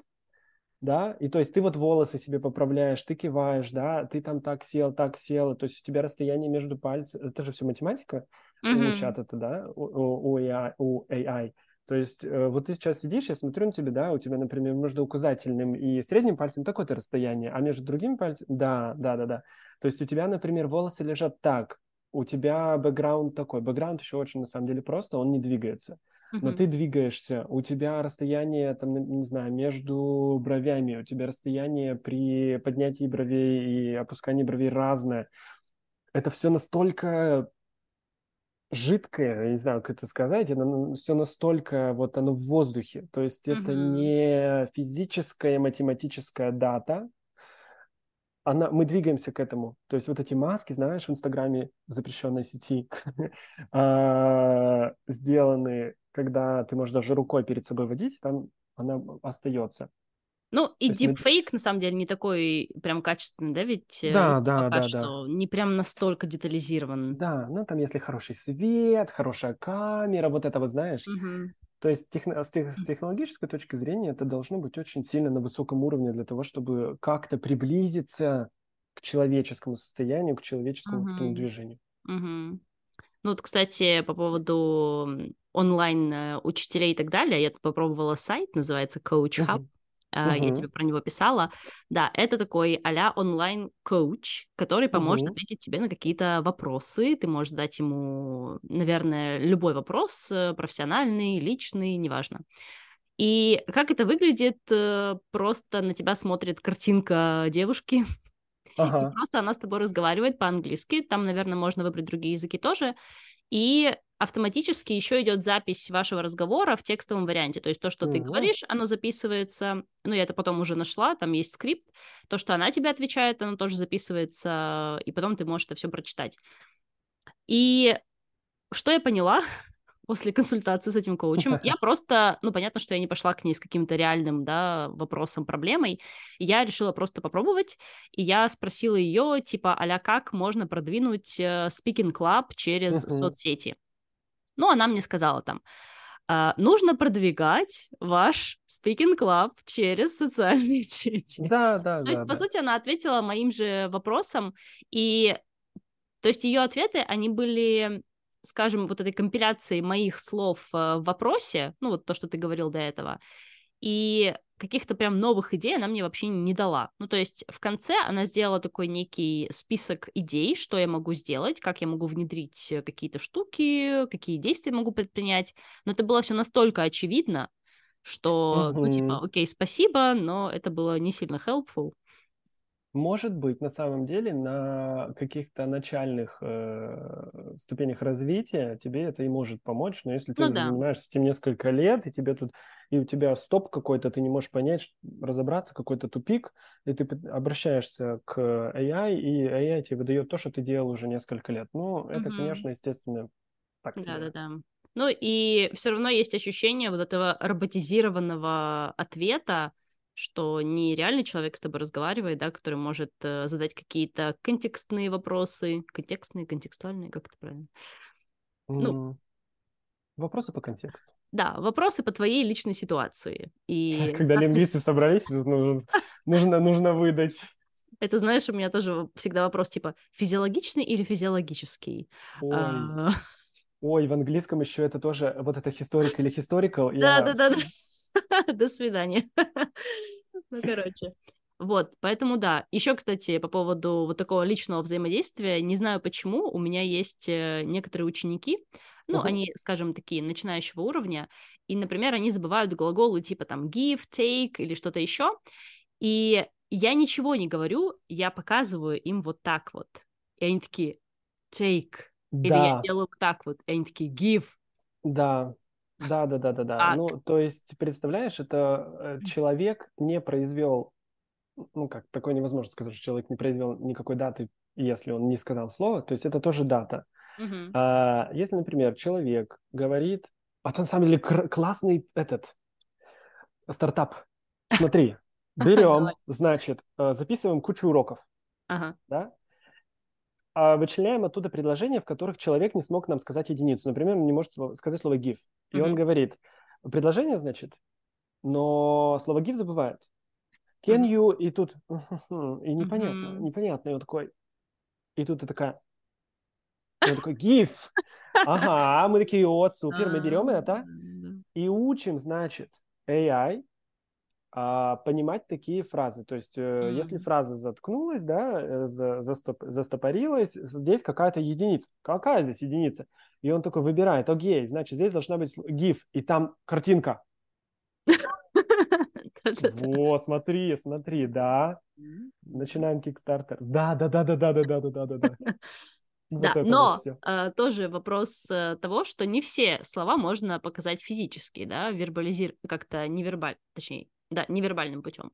да, и то есть ты вот волосы себе поправляешь, ты киваешь, да, ты там так сел, то есть у тебя расстояние между пальцами, это же все математика у чата-то, да, у AI. То есть вот ты сейчас сидишь, я смотрю на тебя, да, у тебя, например, между указательным и средним пальцем такое-то расстояние, а между другими пальцами, да. То есть у тебя, например, волосы лежат так, у тебя бэкграунд такой, бэкграунд еще очень, на самом деле, просто, он не двигается. Но ты двигаешься, у тебя расстояние, там, не знаю, между бровями, у тебя расстояние при поднятии бровей и опускании бровей разное. Это все настолько жидкое, я не знаю, как это сказать, это все настолько, вот оно в воздухе. То есть это не физическая математическая дата. Мы двигаемся к этому. То есть вот эти маски, знаешь, в Инстаграме в запрещенной сети сделаны, когда ты можешь даже рукой перед собой водить, там она остается. Ну, и дипфейк, на самом деле, не такой прям качественный, да, ведь? Пока что не прям настолько детализирован. Да, ну там если хороший свет, хорошая камера, вот это вот, знаешь. То есть с технологической точки зрения это должно быть очень сильно на высоком уровне для того, чтобы как-то приблизиться к человеческому состоянию, к человеческому движению. Ну вот, кстати, по поводу онлайн-учителей и так далее, я тут попробовала сайт, называется CoachHub. Я тебе про него писала. Да, это такой а-ля онлайн-коуч, который поможет ответить тебе на какие-то вопросы. Ты можешь задать ему, наверное, любой вопрос, профессиональный, личный, неважно. И как это выглядит? Просто на тебя смотрит картинка девушки, и просто она с тобой разговаривает по-английски. Там, наверное, можно выбрать другие языки тоже. И автоматически еще идет запись вашего разговора в текстовом варианте. То есть то, что ты говоришь, оно записывается. Ну, я это потом уже нашла, там есть скрипт. То, что она тебе отвечает, оно тоже записывается, и потом ты можешь это все прочитать. И что я поняла после консультации с этим коучем. Я просто, понятно, что я не пошла к ней с каким-то реальным, вопросом, проблемой. Я решила просто попробовать, и я спросила ее, а-ля как можно продвинуть Speaking Club через соцсети. Она мне сказала нужно продвигать ваш Speaking Club через социальные сети. Сути, она ответила моим же вопросам, и то есть ее ответы, они были, скажем, вот этой компиляцией моих слов в вопросе, то, что ты говорил до этого, и каких-то прям новых идей она мне вообще не дала. То есть в конце она сделала такой некий список идей, что я могу сделать, как я могу внедрить какие-то штуки, какие действия могу предпринять, но это было все настолько очевидно, что, окей, спасибо, но это было не сильно helpful. Может быть, на самом деле, на каких-то начальных ступенях развития тебе это и может помочь, но если ты занимаешься этим несколько лет, и тебе тут и у тебя стоп какой-то, ты не можешь понять, разобраться, какой-то тупик, и ты обращаешься к AI, и AI тебе выдает то, что ты делал уже несколько лет. Это, конечно, естественно, так себе. И все равно есть ощущение вот этого роботизированного ответа, что не реальный человек с тобой разговаривает, который может задать какие-то контекстные вопросы. Контекстные, контекстуальные, как это правильно? Вопросы по контексту. Да, вопросы по твоей личной ситуации. И когда лингвисты собрались, нужно выдать. Это, знаешь, у меня тоже всегда вопрос, физиологичный или физиологический? Ой, в английском еще это тоже, вот это historic или historical. Да. До свидания. Поэтому да. Еще, кстати, по поводу вот такого личного взаимодействия, не знаю почему, у меня есть некоторые ученики, они, скажем, такие начинающего уровня, и, например, они забывают глаголы give, take или что-то еще, и я ничего не говорю, я показываю им вот так вот, и они такие take, или я делаю так вот, и они такие give. Да. То есть, представляешь, это человек не произвел, такое невозможно сказать, что человек не произвел никакой даты, если он не сказал слово, то есть это тоже дата. Uh-huh. Если, например, человек говорит, на самом деле классный стартап, смотри, берем, значит, записываем кучу уроков, вычленяем оттуда предложения, в которых человек не смог нам сказать единицу. Например, он не может сказать слово give. И он говорит, предложение, значит, но слово give забывает. Can you, и тут, и непонятно. И он такой, и тут ты такая, и он такой, give. Ага, мы такие, супер, мы берем это и учим, значит, AI понимать такие фразы. То есть, если фраза заткнулась, застопорилась, здесь какая-то единица. Какая здесь единица? И он такой выбирает, окей, значит, здесь должна быть GIF, и там картинка. Во, смотри, да. Начинаем Kickstarter. Да. Тоже вопрос того, что не все слова можно показать физически, как-то невербальным путем.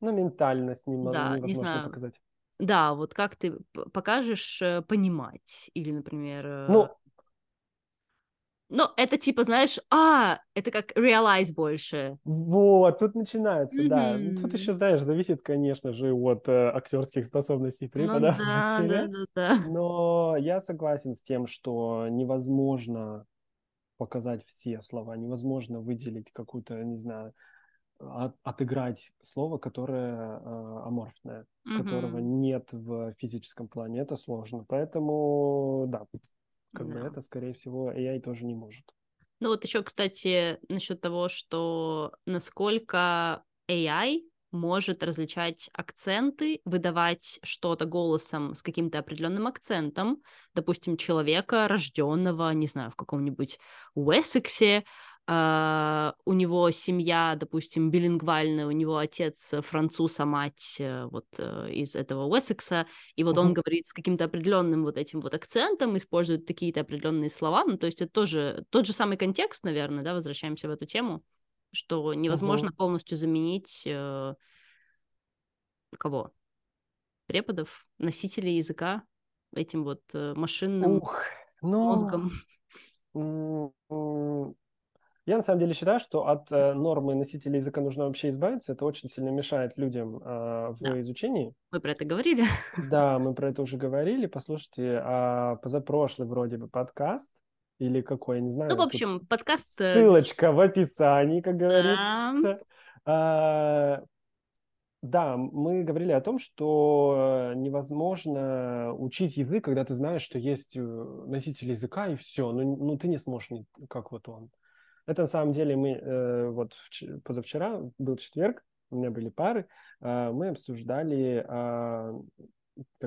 Ментально с ним невозможно показать. Да, вот как ты покажешь понимать, или, например... это знаешь, это как realize больше. Вот, тут начинается, да. Тут еще, знаешь, зависит, конечно же, от актерских способностей преподавателя. Но я согласен с тем, что невозможно показать все слова, невозможно выделить какую-то, отыграть слово, которое аморфное, которого нет в физическом плане. Это сложно, поэтому, да. Это, скорее всего, AI тоже не может. Еще, кстати, насчет того, что насколько AI может различать акценты, выдавать что-то голосом с каким-то определенным акцентом, допустим, человека, рожденного, не знаю, в каком-нибудь Уэссексе, у него семья, допустим, билингвальная, у него отец француз, а мать из этого Уэссекса, и он говорит с каким-то определенным этим акцентом, использует какие-то определенные слова, то есть это тоже тот же самый контекст, наверное, возвращаемся в эту тему, что невозможно полностью заменить кого? Преподов, носителей языка, этим машинным мозгом. Я на самом деле считаю, что от нормы носителя языка нужно вообще избавиться. Это очень сильно мешает людям в изучении. Мы про это говорили. Да, мы про это уже говорили. Послушайте, позапрошлый вроде бы подкаст или какой, я не знаю. Ну, в общем, подкаст... Ссылочка в описании, как говорится. Да, мы говорили о том, что невозможно учить язык, когда ты знаешь, что есть носитель языка, и все. Ну ты не сможешь, как вот он. Это на самом деле мы, вот позавчера, был четверг, у меня были пары, мы обсуждали как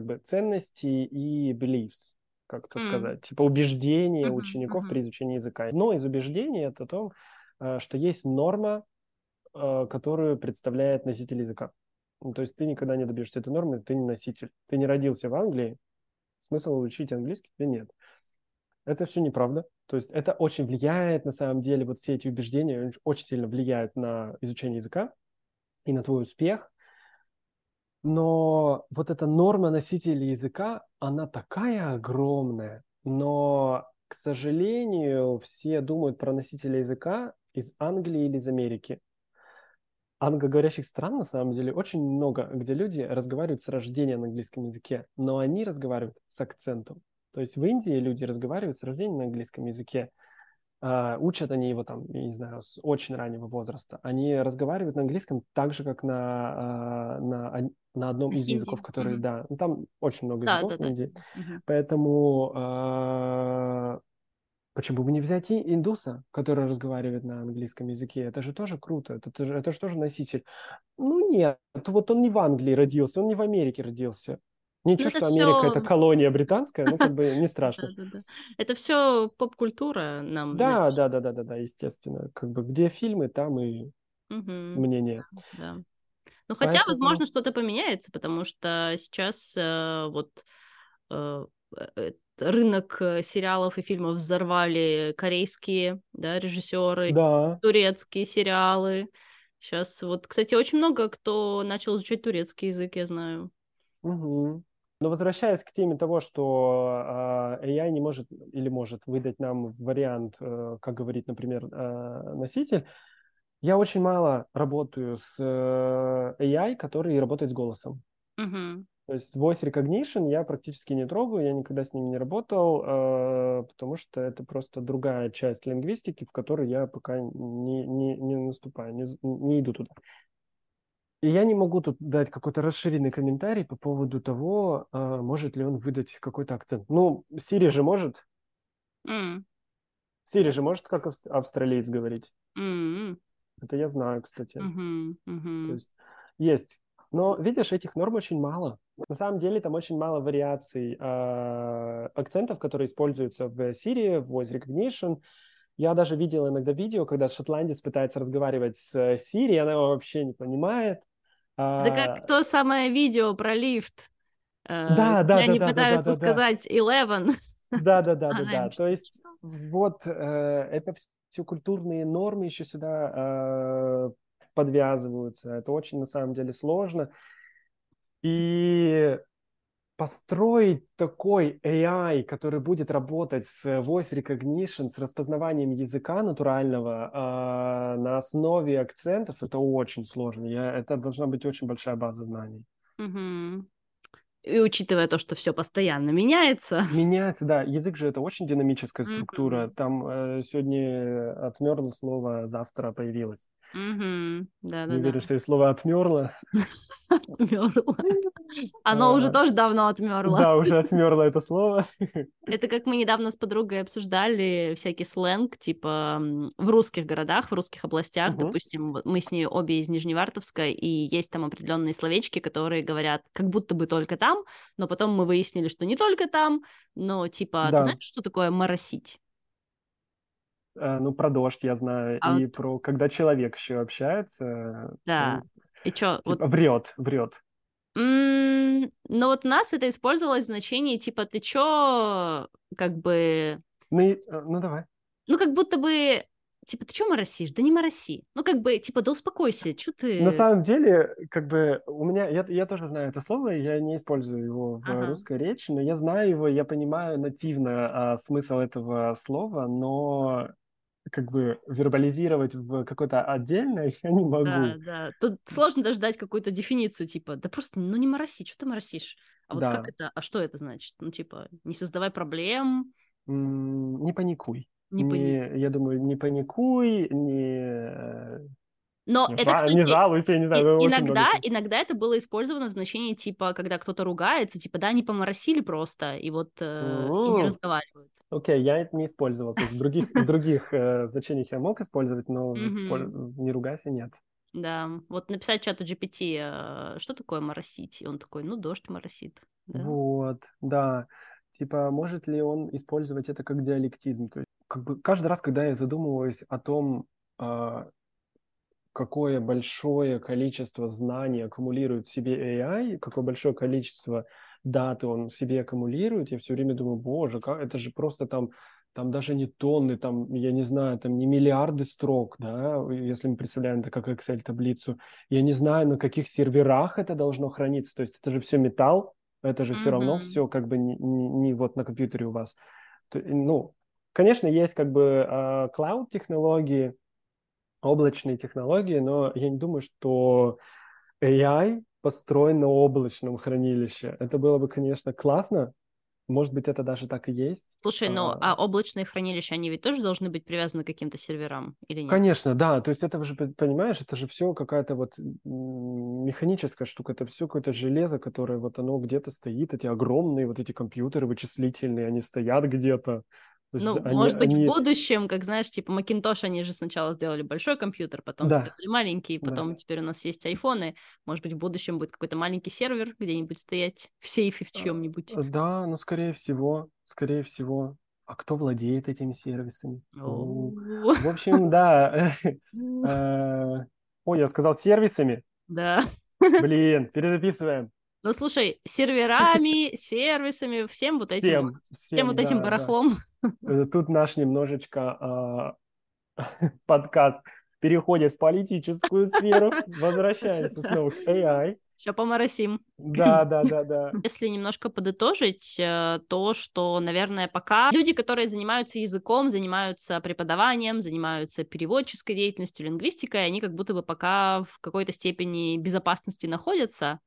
бы ценности и beliefs, как это сказать, типа убеждения учеников при изучении языка. Одно из убеждений это то, что есть норма, которую представляет носитель языка. Ну, то есть ты никогда не добьешься этой нормы, ты не носитель. Ты не родился в Англии, смысла учить английский тебе нет. Это все неправда. То есть это очень влияет, на самом деле, вот все эти убеждения очень сильно влияют на изучение языка и на твой успех. Но вот эта норма носителей языка, она такая огромная. Но, к сожалению, все думают про носителя языка из Англии или из Америки. Англоговорящих стран, на самом деле, очень много, где люди разговаривают с рождения на английском языке, но они разговаривают с акцентом. То есть в Индии люди разговаривают с рождения на английском языке, учат они его там, я не знаю, с очень раннего возраста. Они разговаривают на английском так же, как на одном из языков, которые, да, ну, там очень много языков в Индии. Поэтому почему бы не взять и индуса, который разговаривает на английском языке? Это же тоже круто, это же тоже носитель. Ну нет, вот он не в Англии родился, он не в Америке родился. Ничего, что Америка все... это колония британская, ну как бы не страшно. Это все поп-культура нам. Да, естественно. Как бы где фильмы, там и мнение. Ну хотя, возможно, что-то поменяется, потому что сейчас вот рынок сериалов и фильмов взорвали корейские режиссеры, турецкие сериалы. Сейчас вот, кстати, очень много кто начал изучать турецкий язык, я знаю. Но возвращаясь к теме того, что AI не может или может выдать нам вариант, как говорит, например, носитель, я очень мало работаю с AI, который работает с голосом. То есть voice recognition я практически не трогаю, я никогда с ним не работал, потому что это просто другая часть лингвистики, в которой я пока не наступаю, не иду туда. И я не могу тут дать какой-то расширенный комментарий по поводу того, может ли он выдать какой-то акцент. Ну, Сири же может. Сири же может, как австралиец, говорить. Это я знаю, кстати. То есть. Но, видишь, этих норм очень мало. На самом деле там очень мало вариаций акцентов, которые используются в Сири, в voice recognition. Я даже видел иногда видео, когда шотландец пытается разговаривать с Сири, она его вообще не понимает. Да как то самое видео про лифт. Они пытаются сказать «11». Да. То есть вот это все культурные нормы еще сюда подвязываются. Это очень, на самом деле, сложно. И... построить такой AI, который будет работать с voice recognition, с распознаванием языка натурального на основе акцентов, это очень сложно. Это должна быть очень большая база знаний. И учитывая то, что все постоянно меняется. Меняется, да. Язык же это очень динамическая структура. Там сегодня отмерло слово, завтра появилось. Не верю, что и слово отмерло. Отмерло. Оно уже тоже давно отмерло. Да, уже отмерло это слово. Это как мы недавно с подругой обсуждали всякий сленг, типа в русских городах, в русских областях. Допустим, мы с ней обе из Нижневартовска, и есть там определенные словечки, которые говорят как будто бы только там, но потом мы выяснили, что не только там, но типа, ты знаешь, что такое моросить? Ну, про дождь я знаю, и вот... про когда человек еще общается. Да, он, и что? Типа, вот... Врет. Ну, вот у нас это использовалось в значении, типа, ты че, как бы... Ну, давай. Ну, как будто бы типа, ты что моросишь? Да не мороси. Ну, как бы, типа, да успокойся, что ты... На самом деле, как бы, у меня... Я тоже знаю это слово, я не использую его в русской речи, но я знаю его, я понимаю нативно смысл этого слова, но... как бы вербализировать в какое-то отдельное я не могу. Да, да. Тут сложно даже дать какую-то дефиницию, типа, да просто, ну не мороси, что ты моросишь? А вот как это, а что это значит? Ну типа, не создавай проблем. Не паникуй. Я думаю, не паникуй, не... Но это, кстати, не жалуйся, я не знаю, иногда это было использовано в значении, типа, когда кто-то ругается, типа, да, они поморосили просто, и вот и не разговаривают. Окей, я это не использовал. То есть в других значениях я мог использовать, но не ругайся, нет. Да, вот написать чату GPT, что такое моросить? И он такой, ну, дождь моросит. Вот, да. Типа, может ли он использовать это как диалектизм? То есть как бы каждый раз, когда я задумываюсь о том... какое большое количество знаний аккумулирует в себе AI, какое большое количество даты он в себе аккумулирует, я все время думаю, боже, это же просто там даже не тонны, там, я не знаю, там не миллиарды строк, да, если мы представляем это как Excel-таблицу, я не знаю, на каких серверах это должно храниться, то есть это же все металл, это же все равно все как бы не вот на компьютере у вас. Ну, конечно, есть как бы cloud-технологии, облачные технологии, но я не думаю, что AI построен на облачном хранилище. Это было бы, конечно, классно. Может быть, это даже так и есть. Слушай, но а облачные хранилища, они ведь тоже должны быть привязаны к каким-то серверам или нет? Конечно, да. То есть это же, понимаешь, это же все какая-то вот механическая штука. Это все какое-то железо, которое вот оно где-то стоит. Эти огромные вот эти компьютеры вычислительные, они стоят где-то. Ну, может быть, в будущем, как знаешь, типа Macintosh, они же сначала сделали большой компьютер, потом сделали маленький, потом теперь у нас есть айфоны. Может быть, в будущем будет какой-то маленький сервер где-нибудь стоять в сейфе в чьем-нибудь. Да, но скорее всего. А кто владеет этими сервисами? В общем, да. Ой, я сказал сервисами? Да. Блин, перезаписываем. Ну, слушай, серверами, сервисами, всем вот этим, всем барахлом. Да. Тут наш немножечко подкаст переходит в политическую сферу. Возвращаемся снова к AI. Сейчас поморосим. Да. Если немножко подытожить, то, что, наверное, пока люди, которые занимаются языком, занимаются преподаванием, занимаются переводческой деятельностью, лингвистикой, они как будто бы пока в какой-то степени безопасности находятся.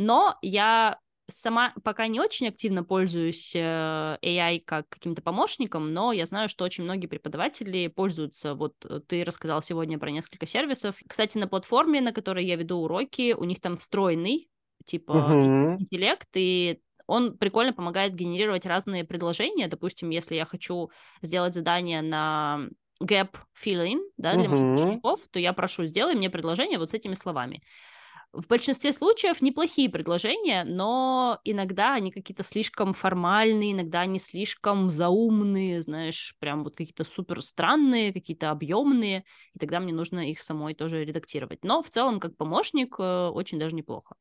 Но я сама пока не очень активно пользуюсь AI как каким-то помощником, но я знаю, что очень многие преподаватели пользуются. Вот ты рассказал сегодня про несколько сервисов. Кстати, на платформе, на которой я веду уроки, у них там встроенный, типа, интеллект, и он прикольно помогает генерировать разные предложения. Допустим, если я хочу сделать задание на... gap fill-in, да, для моих учеников, то я прошу, сделай мне предложение вот с этими словами. В большинстве случаев неплохие предложения, но иногда они какие-то слишком формальные, иногда они слишком заумные, знаешь, прям вот какие-то супер странные, какие-то объемные, и тогда мне нужно их самой тоже редактировать. Но в целом как помощник очень даже неплохо.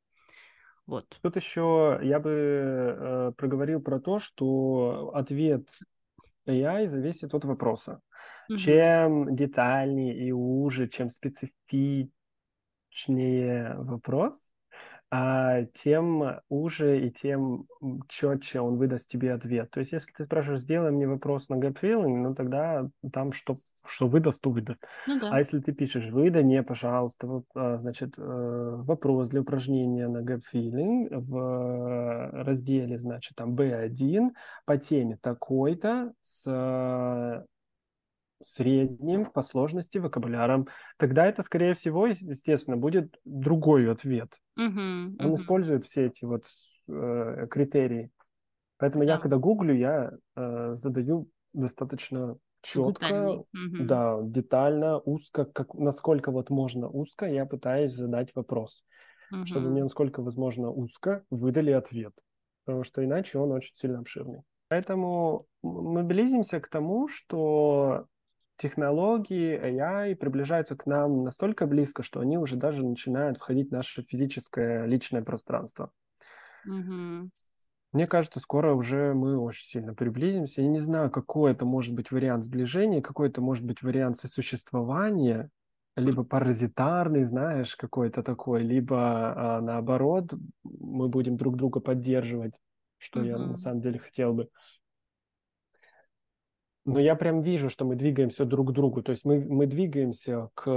Вот. Тут еще я бы проговорил про то, что ответ AI зависит от вопроса. Чем детальнее и уже, чем специфичнее вопрос, тем уже и тем четче он выдаст тебе ответ. То есть, если ты спрашиваешь, сделай мне вопрос на gap filling, ну тогда там что выдаст, то выдаст. Ну, да. А если ты пишешь, выдай мне, пожалуйста, значит, вопрос для упражнения на gap filling в разделе, значит, там B1 по теме такой-то с... средним по сложности вокабуляром, тогда это, скорее всего, естественно, будет другой ответ. Он использует все эти вот критерии. Поэтому я, когда гуглю, я задаю достаточно четко, да, детально, узко, как, насколько вот можно узко, я пытаюсь задать вопрос, чтобы мне насколько возможно узко выдали ответ, потому что иначе он очень сильно обширный. Поэтому мы близимся к тому, что технологии, AI приближаются к нам настолько близко, что они уже даже начинают входить в наше физическое личное пространство. Мне кажется, скоро уже мы очень сильно приблизимся. Я не знаю, какой это может быть вариант сближения, какой это может быть вариант сосуществования, либо паразитарный, знаешь, какой-то такой, либо наоборот, мы будем друг друга поддерживать, что я на самом деле хотел бы. Но я прям вижу, что мы двигаемся друг к другу, то есть мы двигаемся к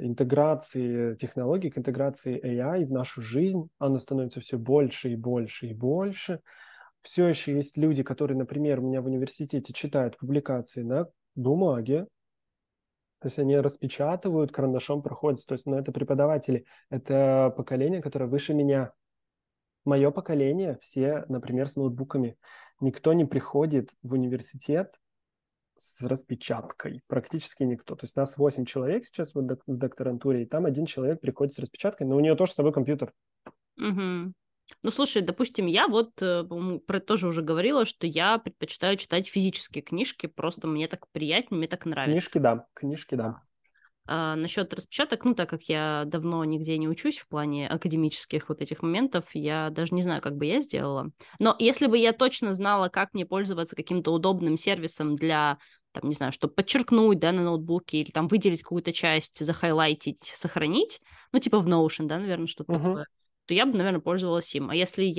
интеграции технологий, к интеграции AI в нашу жизнь, оно становится все больше и больше и больше. Все еще есть люди, которые, например, у меня в университете читают публикации на бумаге, то есть они распечатывают, карандашом проходят, то есть, ну, это преподаватели, это поколение, которое выше меня. Мое поколение, все, например, с ноутбуками. Никто не приходит в университет с распечаткой, практически никто. То есть нас 8 человек сейчас в докторантуре, и там один человек приходит с распечаткой, но у нее тоже с собой компьютер. Угу. Ну, слушай, допустим, я вот, по-моему, про это тоже уже говорила, что я предпочитаю читать физические книжки, просто мне так приятнее, мне так нравится. Книжки, да. Насчет распечаток, ну, так как я давно нигде не учусь в плане академических вот этих моментов, я даже не знаю, как бы я сделала. Но если бы я точно знала, как мне пользоваться каким-то удобным сервисом для, там, не знаю, чтобы подчеркнуть, да, на ноутбуке, или там выделить какую-то часть, захайлайтить, сохранить, ну, типа в Notion, да, наверное, что-то такое, то я бы, наверное, пользовалась им. А если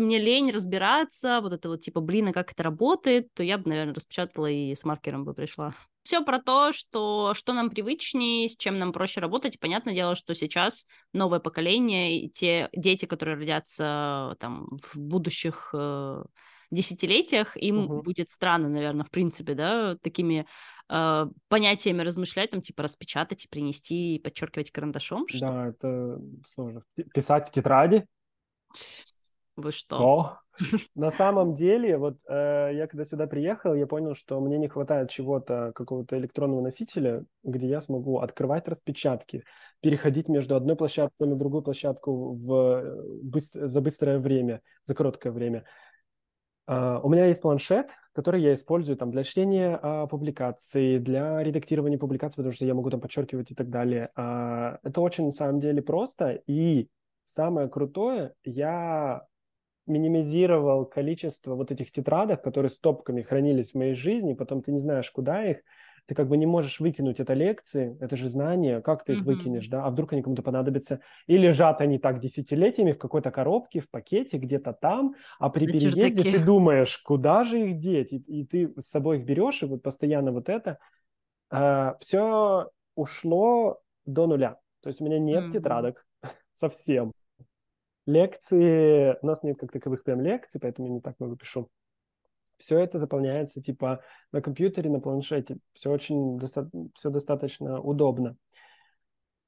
мне лень разбираться, вот это вот типа, блин, а как это работает, то я бы, наверное, распечатала и с маркером бы пришла. Все про то, что нам привычнее, с чем нам проще работать. Понятное дело, что сейчас новое поколение и те дети, которые родятся там в будущих десятилетиях, им будет странно, наверное, в принципе, да, такими понятиями размышлять, там, типа, распечатать и принести, и подчеркивать карандашом. Что? Да, это сложно. Писать в тетради? Вы что? Но. На самом деле, вот я когда сюда приехал, я понял, что мне не хватает чего-то, какого-то электронного носителя, где я смогу открывать распечатки, переходить между одной площадкой на другую площадку за быстрое время, за короткое время. У меня есть планшет, который я использую там, для чтения публикаций, для редактирования публикаций, потому что я могу там подчеркивать и так далее. Это очень, на самом деле, просто. И самое крутое, я минимизировал количество вот этих тетрадок, которые стопками хранились в моей жизни, потом ты не знаешь, куда их, ты как бы не можешь выкинуть, это лекции, это же знания, как ты их выкинешь, да, а вдруг они кому-то понадобятся, и лежат они так десятилетиями в какой-то коробке, в пакете, где-то там, а при переезде ты думаешь, куда же их деть, и ты с собой их берешь, и вот постоянно вот это, все ушло до нуля, то есть у меня нет тетрадок совсем. Лекции, у нас нет как таковых прям лекций, поэтому я не так много пишу. Все это заполняется типа на компьютере, на планшете. Все очень все достаточно удобно.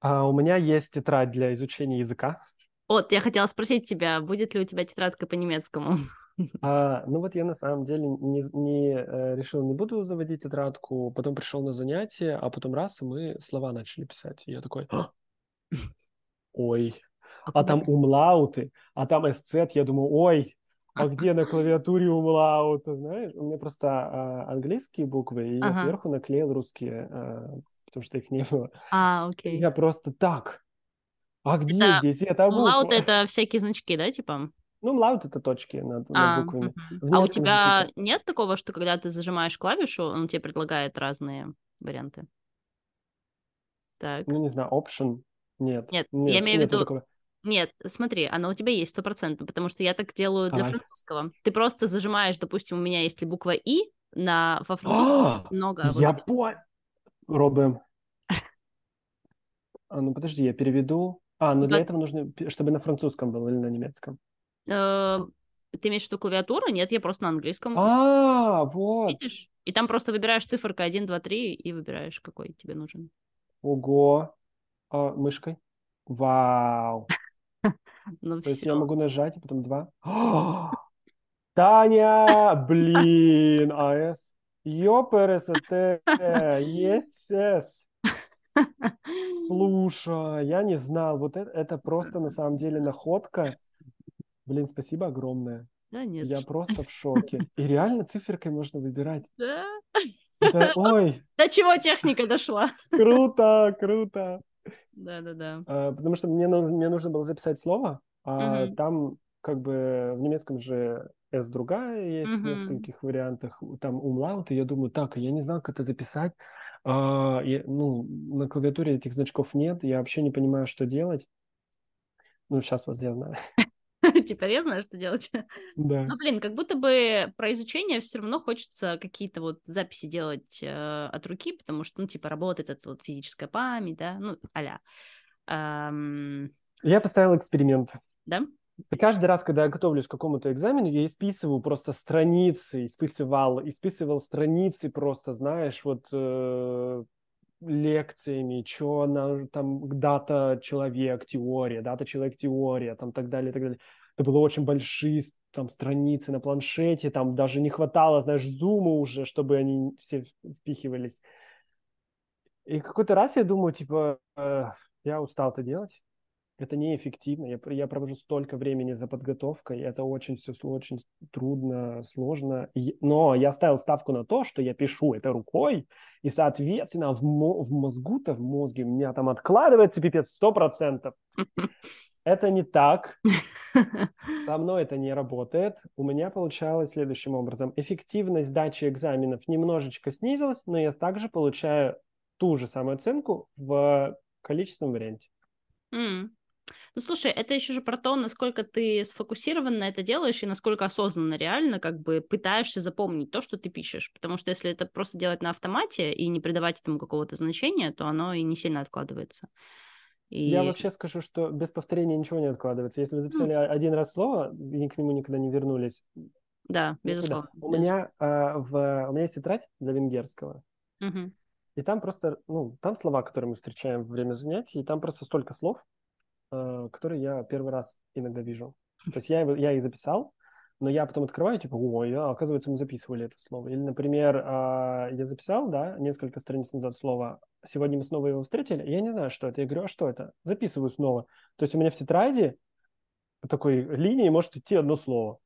А у меня есть тетрадь для изучения языка. Вот, я хотела спросить тебя, будет ли у тебя тетрадка по немецкому? Ну вот я на самом деле решил, не буду заводить тетрадку, потом пришел на занятия, а потом раз, и мы слова начали писать. И я такой, ой... А там умлауты, а там эсцет, я думаю, ой, а где на клавиатуре умлауты, знаешь? У меня просто английские буквы, и я сверху наклеил русские, потому что их не было. Окей. Я просто так, а где здесь эта буква? Умлауты — это всякие значки, да, типа? Ну, умлаут — это точки над буквами. А у тебя нет такого, что когда ты зажимаешь клавишу, он тебе предлагает разные варианты? Так. Ну, не знаю, option? Нет, я имею в виду... Нет, смотри, она у тебя есть 100%, потому что я так делаю для французского. Ты просто зажимаешь, допустим, у меня есть ли буква «и» во французском много. Я понял. Робим. Ну, подожди, я переведу. Ну для этого нужно, чтобы на французском было или на немецком. Ты имеешь в виду клавиатуру? Нет, я просто на английском. Вот. Видишь? И там просто выбираешь циферка 1, 2, 3 и выбираешь, какой тебе нужен. Ого. Мышкой. Вау. Ну, то есть я могу нажать, и потом 2. Таня! Блин! АС. Ёпересете! Есес! Слушай, я не знал. Вот это просто на самом деле находка. Блин, спасибо огромное. Да, нет. Я просто в шоке. И реально циферкой можно выбирать. Да? Ой! До чего техника дошла? Круто! Да. Потому что мне нужно было записать слово, а там как бы в немецком же «с» другая есть в нескольких вариантах, там умлаут, и я думаю, так, я не знаю, как это записать, на клавиатуре этих значков нет, я вообще не понимаю, что делать. Ну, сейчас вот я знаю. Теперь я знаю, что делать. Да. Ну, блин, как будто бы про изучение все равно хочется какие-то вот записи делать от руки, потому что, ну, типа, работает эта вот физическая память, да, ну, а-ля. Я поставил эксперимент. Да? И каждый раз, когда я готовлюсь к какому-то экзамену, я исписываю просто страницы, исписывал страницы просто, знаешь, вот лекциями, что она там, дата-человек-теория, там так далее. Это было очень большие там страницы на планшете, там даже не хватало, знаешь, зума уже, чтобы они все впихивались. И какой-то раз я думаю, типа, я устал это делать. Это неэффективно. Я провожу столько времени за подготовкой. Это очень все очень трудно, сложно. Но я ставил ставку на то, что я пишу это рукой. И, соответственно, в мозге у меня там откладывается пипец 100%. Это не так. Со мной это не работает. У меня получалось следующим образом. Эффективность сдачи экзаменов немножечко снизилась, но я также получаю ту же самую оценку в количественном варианте. Ну, слушай, это еще же про то, насколько ты сфокусированно это делаешь и насколько осознанно реально как бы пытаешься запомнить то, что ты пишешь. Потому что если это просто делать на автомате и не придавать этому какого-то значения, то оно и не сильно откладывается. И... Я вообще скажу, что без повторения ничего не откладывается. Если вы записали один раз слово и к нему никогда не вернулись. Да, безусловно. У меня есть тетрадь для венгерского. Угу. И там просто, там слова, которые мы встречаем во время занятий, и там просто столько слов, которые я первый раз иногда вижу. То есть я их записал, но я потом открываю, типа, оказывается, мы записывали это слово. Или, например, я записал, да, несколько страниц назад слово, сегодня мы снова его встретили, я не знаю, что это, я говорю, а что это? Записываю снова. То есть у меня в тетради такой линии может идти одно слово,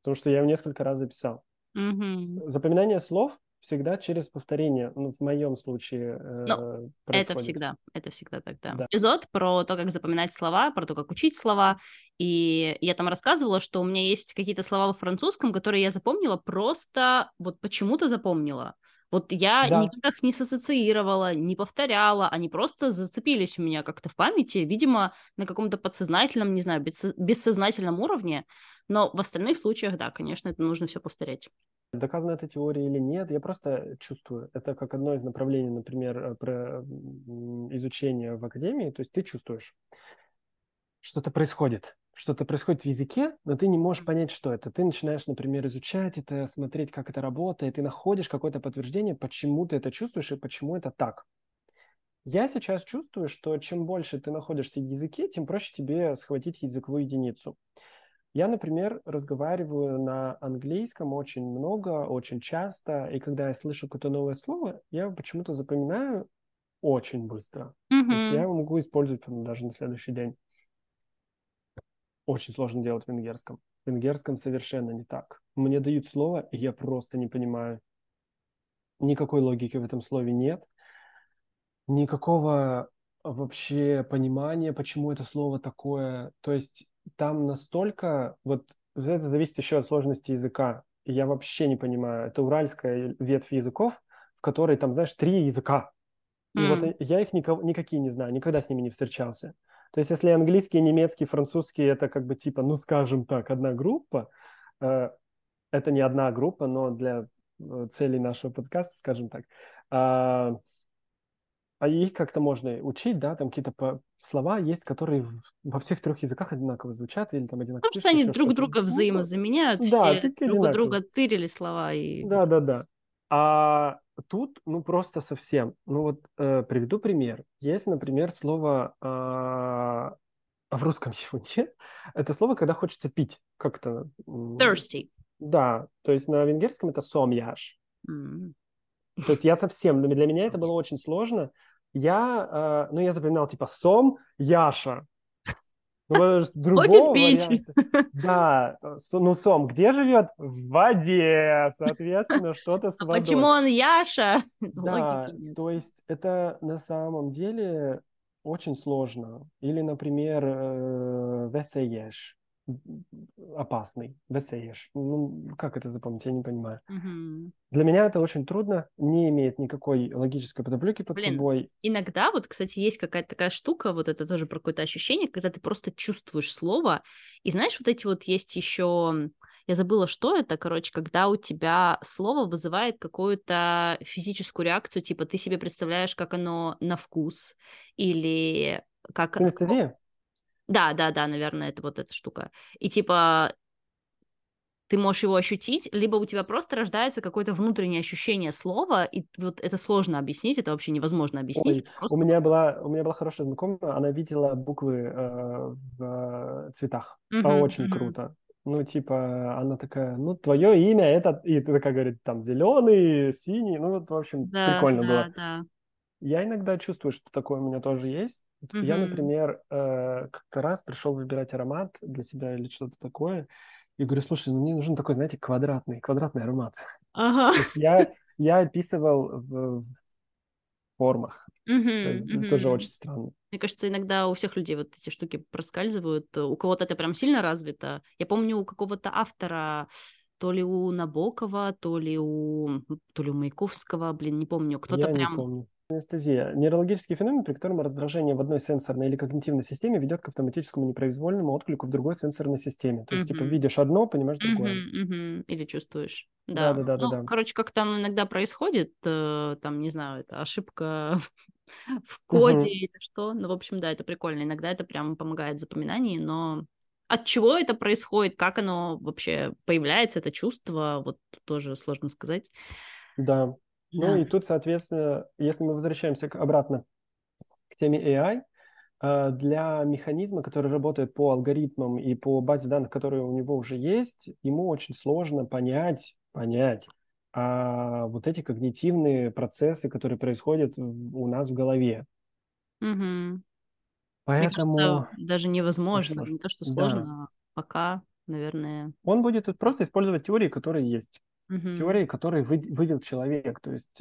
потому что я его несколько раз записал. Mm-hmm. Запоминание слов всегда через повторение, в моем случае происходит. Это всегда так, да. Эпизод про то, как запоминать слова, про то, как учить слова, и я там рассказывала, что у меня есть какие-то слова во французском, которые я запомнила, просто вот почему-то запомнила. Вот я никак их не ассоциировала, не повторяла, они просто зацепились у меня как-то в памяти, видимо, на каком-то подсознательном, не знаю, бессознательном уровне, но в остальных случаях, да, конечно, это нужно все повторять. Доказана эта теория или нет, я просто чувствую. Это как одно из направлений, например, про изучение в академии, то есть ты чувствуешь, что-то происходит. Что-то происходит в языке, но ты не можешь понять, что это. Ты начинаешь, например, изучать это, смотреть, как это работает, ты находишь какое-то подтверждение, почему ты это чувствуешь и почему это так. Я сейчас чувствую, что чем больше ты находишься в языке, тем проще тебе схватить языковую единицу. Я, например, разговариваю на английском очень много, очень часто, и когда я слышу какое-то новое слово, я его почему-то запоминаю очень быстро. То есть я его могу использовать даже на следующий день. Очень сложно делать в венгерском. В венгерском совершенно не так. Мне дают слово, и я просто не понимаю. Никакой логики в этом слове нет. Никакого вообще понимания, почему это слово такое. То есть там настолько... Вот это зависит еще от сложности языка. Я вообще не понимаю. Это уральская ветвь языков, в которой там, знаешь, 3 языка. И вот я их никакие не знаю, никогда с ними не встречался. То есть если английский, немецкий, французский, это как бы типа, скажем так, одна группа. Это не одна группа, но для целей нашего подкаста, скажем так. А их как-то можно учить, да, там какие-то слова есть, которые во всех 3 языках одинаково звучат или там одинаково. Потому что они друг друга взаимозаменяют, все друг у друга тырили слова. Да. А тут, просто совсем. Приведу пример. Есть, например, слово в русском языке. Это слово, когда хочется пить как-то. Thirsty. Да, то есть на венгерском это «сомяж». Mm. То есть я совсем, для меня это было очень сложно. Я запоминал типа «сом Яша». Хочет пить. Да, сом где живет? В воде, соответственно, что-то с водой. Почему он Яша? Да, то есть это на самом деле очень сложно. Или, например, весееш. опасный, весеешь. Ну, как это запомнить, я не понимаю. Угу. Для меня это очень трудно, не имеет никакой логической подоплёки под собой. Иногда, вот, кстати, есть какая-то такая штука, вот это тоже про какое-то ощущение, когда ты просто чувствуешь слово, и знаешь, вот эти вот есть еще... Я забыла, что это, короче, когда у тебя слово вызывает какую-то физическую реакцию, типа ты себе представляешь, как оно на вкус, или как... Кинестезия? Да, наверное, это вот эта штука. И типа ты можешь его ощутить, либо у тебя просто рождается какое-то внутреннее ощущение слова, и вот это сложно объяснить, это вообще невозможно объяснить. Ой, у меня была хорошая знакомая, она видела буквы в цветах. Очень круто. Ну, типа, она такая, ну, твое имя, это, и ты такая, говорит, там, зеленый, синий, ну, вот, в общем, да, прикольно да, было. Да. Я иногда чувствую, что такое у меня тоже есть. Mm-hmm. Я, например, как-то раз пришел выбирать аромат для себя или что-то такое, и говорю, слушай, ну, мне нужен такой, знаете, квадратный аромат. Ага. То есть я описывал в формах. Mm-hmm, то есть это тоже очень странно. Мне кажется, иногда у всех людей вот эти штуки проскальзывают. У кого-то это прям сильно развито. Я помню, у какого-то автора, то ли у Набокова, то ли у Маяковского, не помню. Кто-то не помню. Кинестезия. Нейрологический феномен, при котором раздражение в одной сенсорной или когнитивной системе ведет к автоматическому непроизвольному отклику в другой сенсорной системе. То есть, типа, видишь одно, понимаешь другое. Или чувствуешь. Да. Короче, как-то оно иногда происходит. Там, не знаю, это ошибка... в коде или что. Ну, в общем, да, это прикольно. Иногда это прям помогает в запоминании, но от чего это происходит, как оно вообще появляется, это чувство, вот тоже сложно сказать. Да. Ну и тут, соответственно, если мы возвращаемся обратно к теме AI, для механизма, который работает по алгоритмам и по базе данных, которые у него уже есть, ему очень сложно понять, а вот эти когнитивные процессы, которые происходят у нас в голове. Угу. Поэтому... Мне кажется, даже невозможно. Не то, что сложно, да. Пока, наверное... Он будет просто использовать теории, которые есть. Угу. Теории, которые вывел человек. То есть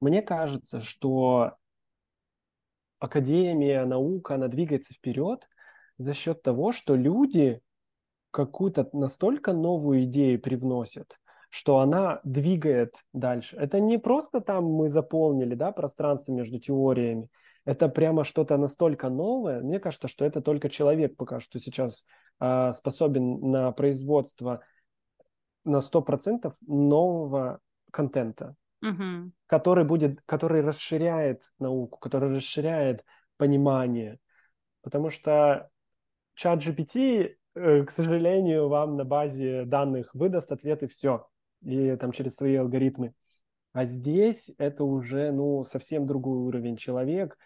мне кажется, что академия, наука, она двигается вперед за счет того, что люди какую-то настолько новую идею привносят, что она двигает дальше. Это не просто там мы заполнили, да, пространство между теориями. Это прямо что-то настолько новое. Мне кажется, что это только человек пока что сейчас способен на производство на 100% нового контента, который расширяет науку, который расширяет понимание. Потому что ChatGPT, к сожалению, вам на базе данных выдаст ответ и все. И там через свои алгоритмы. А здесь это уже, ну, совсем другой уровень. Человек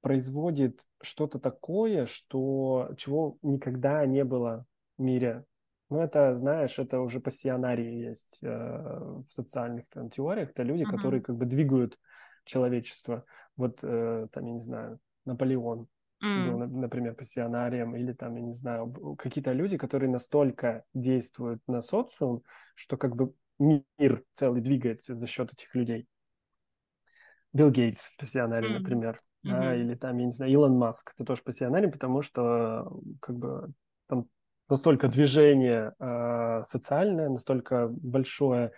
производит что-то такое, чего никогда не было в мире. Ну, это, знаешь, это уже пассионарии есть в социальных там теориях. Это люди, которые как бы двигают человечество. Вот, там, я не знаю, Наполеон. Был, например, пассионарием, или там, я не знаю, какие-то люди, которые настолько действуют на социум, что как бы мир целый двигается за счет этих людей. Билл Гейтс, пассионарий, например, да, или там, я не знаю, Илон Маск, это тоже пассионарий, потому что как бы там настолько движение социальное, настолько большое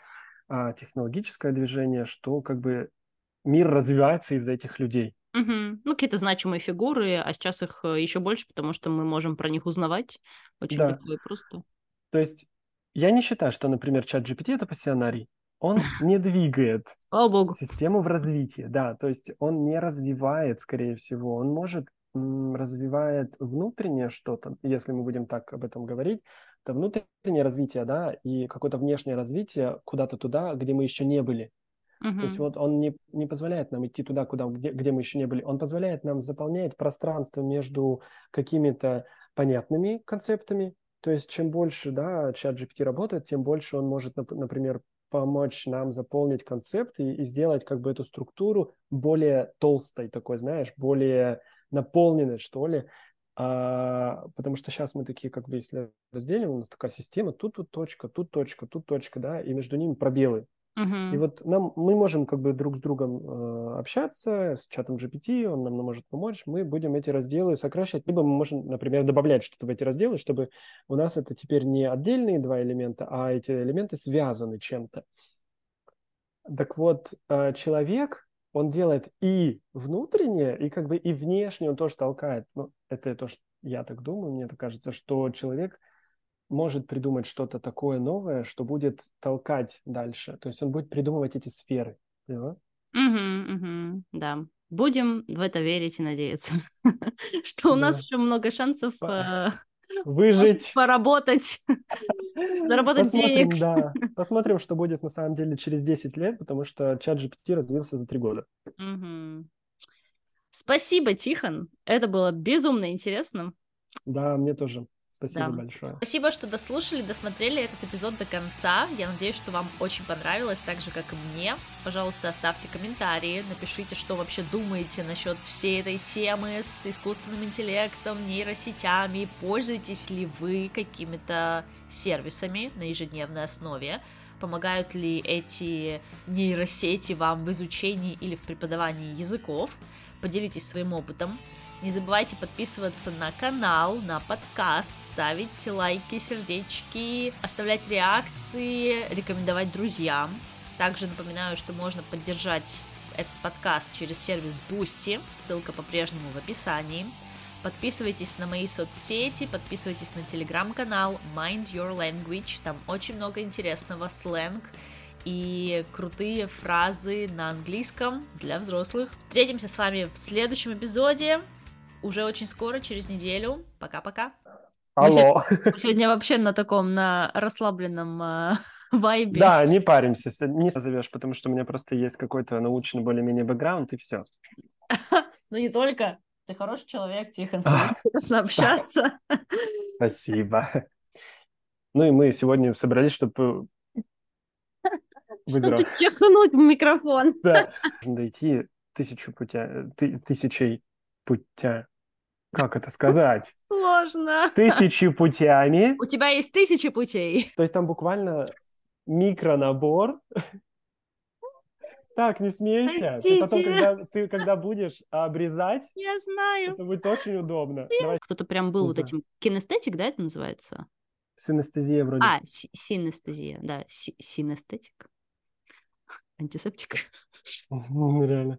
технологическое движение, что как бы мир развивается из-за этих людей. Угу. Ну, какие-то значимые фигуры, а сейчас их еще больше, потому что мы можем про них узнавать очень легко и просто. То есть я не считаю, что, например, ChatGPT — это пассионарий. Он не двигает систему в развитии. Да, то есть он не развивает, скорее всего. Он, может, развивает внутреннее что-то, если мы будем так об этом говорить. Это внутреннее развитие, да, и какое-то внешнее развитие куда-то туда, где мы еще не были. То есть вот он не позволяет нам идти туда, где мы еще не были. Он позволяет нам заполнять пространство между какими-то понятными концептами. То есть чем больше, да, ChatGPT работает, тем больше он может, например, помочь нам заполнить концепт и сделать как бы эту структуру более толстой такой, знаешь, более наполненной, что ли. Потому что сейчас мы такие, как бы, если разделим, у нас такая система, тут точка, да, и между ними пробелы. Uh-huh. И вот мы можем как бы друг с другом общаться, с чатом GPT, он нам может помочь, мы будем эти разделы сокращать. Либо мы можем, например, добавлять что-то в эти разделы, чтобы у нас это теперь не отдельные два элемента, а эти элементы связаны чем-то. Так вот, человек, он делает и внутреннее, и как бы и внешнее он тоже толкает. Ну, это то, что я так думаю, мне так кажется, что человек может придумать что-то такое новое, что будет толкать дальше. То есть он будет придумывать эти сферы. Да? Да. Будем в это верить и надеяться, что у нас еще много шансов выжить, поработать, заработать денег. Да. Посмотрим, что будет на самом деле через 10 лет, потому что ChatGPT развился за 3 года. Спасибо, Тихон. Это было безумно интересно. Да, мне тоже. Спасибо большое. Спасибо, что дослушали, досмотрели этот эпизод до конца. Я надеюсь, что вам очень понравилось, так же, как и мне. Пожалуйста, оставьте комментарии, напишите, что вообще думаете насчет всей этой темы с искусственным интеллектом, нейросетями. Пользуетесь ли вы какими-то сервисами на ежедневной основе? Помогают ли эти нейросети вам в изучении или в преподавании языков? Поделитесь своим опытом. Не забывайте подписываться на канал, на подкаст, ставить лайки, сердечки, оставлять реакции, рекомендовать друзьям. Также напоминаю, что можно поддержать этот подкаст через сервис Boosty, ссылка по-прежнему в описании. Подписывайтесь на мои соцсети, подписывайтесь на телеграм-канал Mind Your Language, там очень много интересного, сленг и крутые фразы на английском для взрослых. Встретимся с вами в следующем эпизоде. Уже очень скоро, через неделю. Пока-пока. Алло. Мы сегодня вообще на таком, на расслабленном вайбе. Да, не паримся, не назовешь, потому что у меня просто есть какой-то научный более-менее бэкграунд, и все. Ну не только. Ты хороший человек, Тихон, с тобой интересно общаться. Спасибо. Ну и мы сегодня собрались, чтобы... Чтобы чихнуть в микрофон. Да. Нужно дойти тысячей путей. Как это сказать? Сложно. 1000 путями. У тебя есть 1000 путей. То есть там буквально микронабор. Так, не смейся. Простите. Ты потом, когда будешь обрезать... Я знаю. Это будет очень удобно. Давай. Кто-то прям был вот этим... Кинестетик, да, это называется? Синестезия вроде. А, синестезия, да. Синестетик. Антисептик. Ну, реально.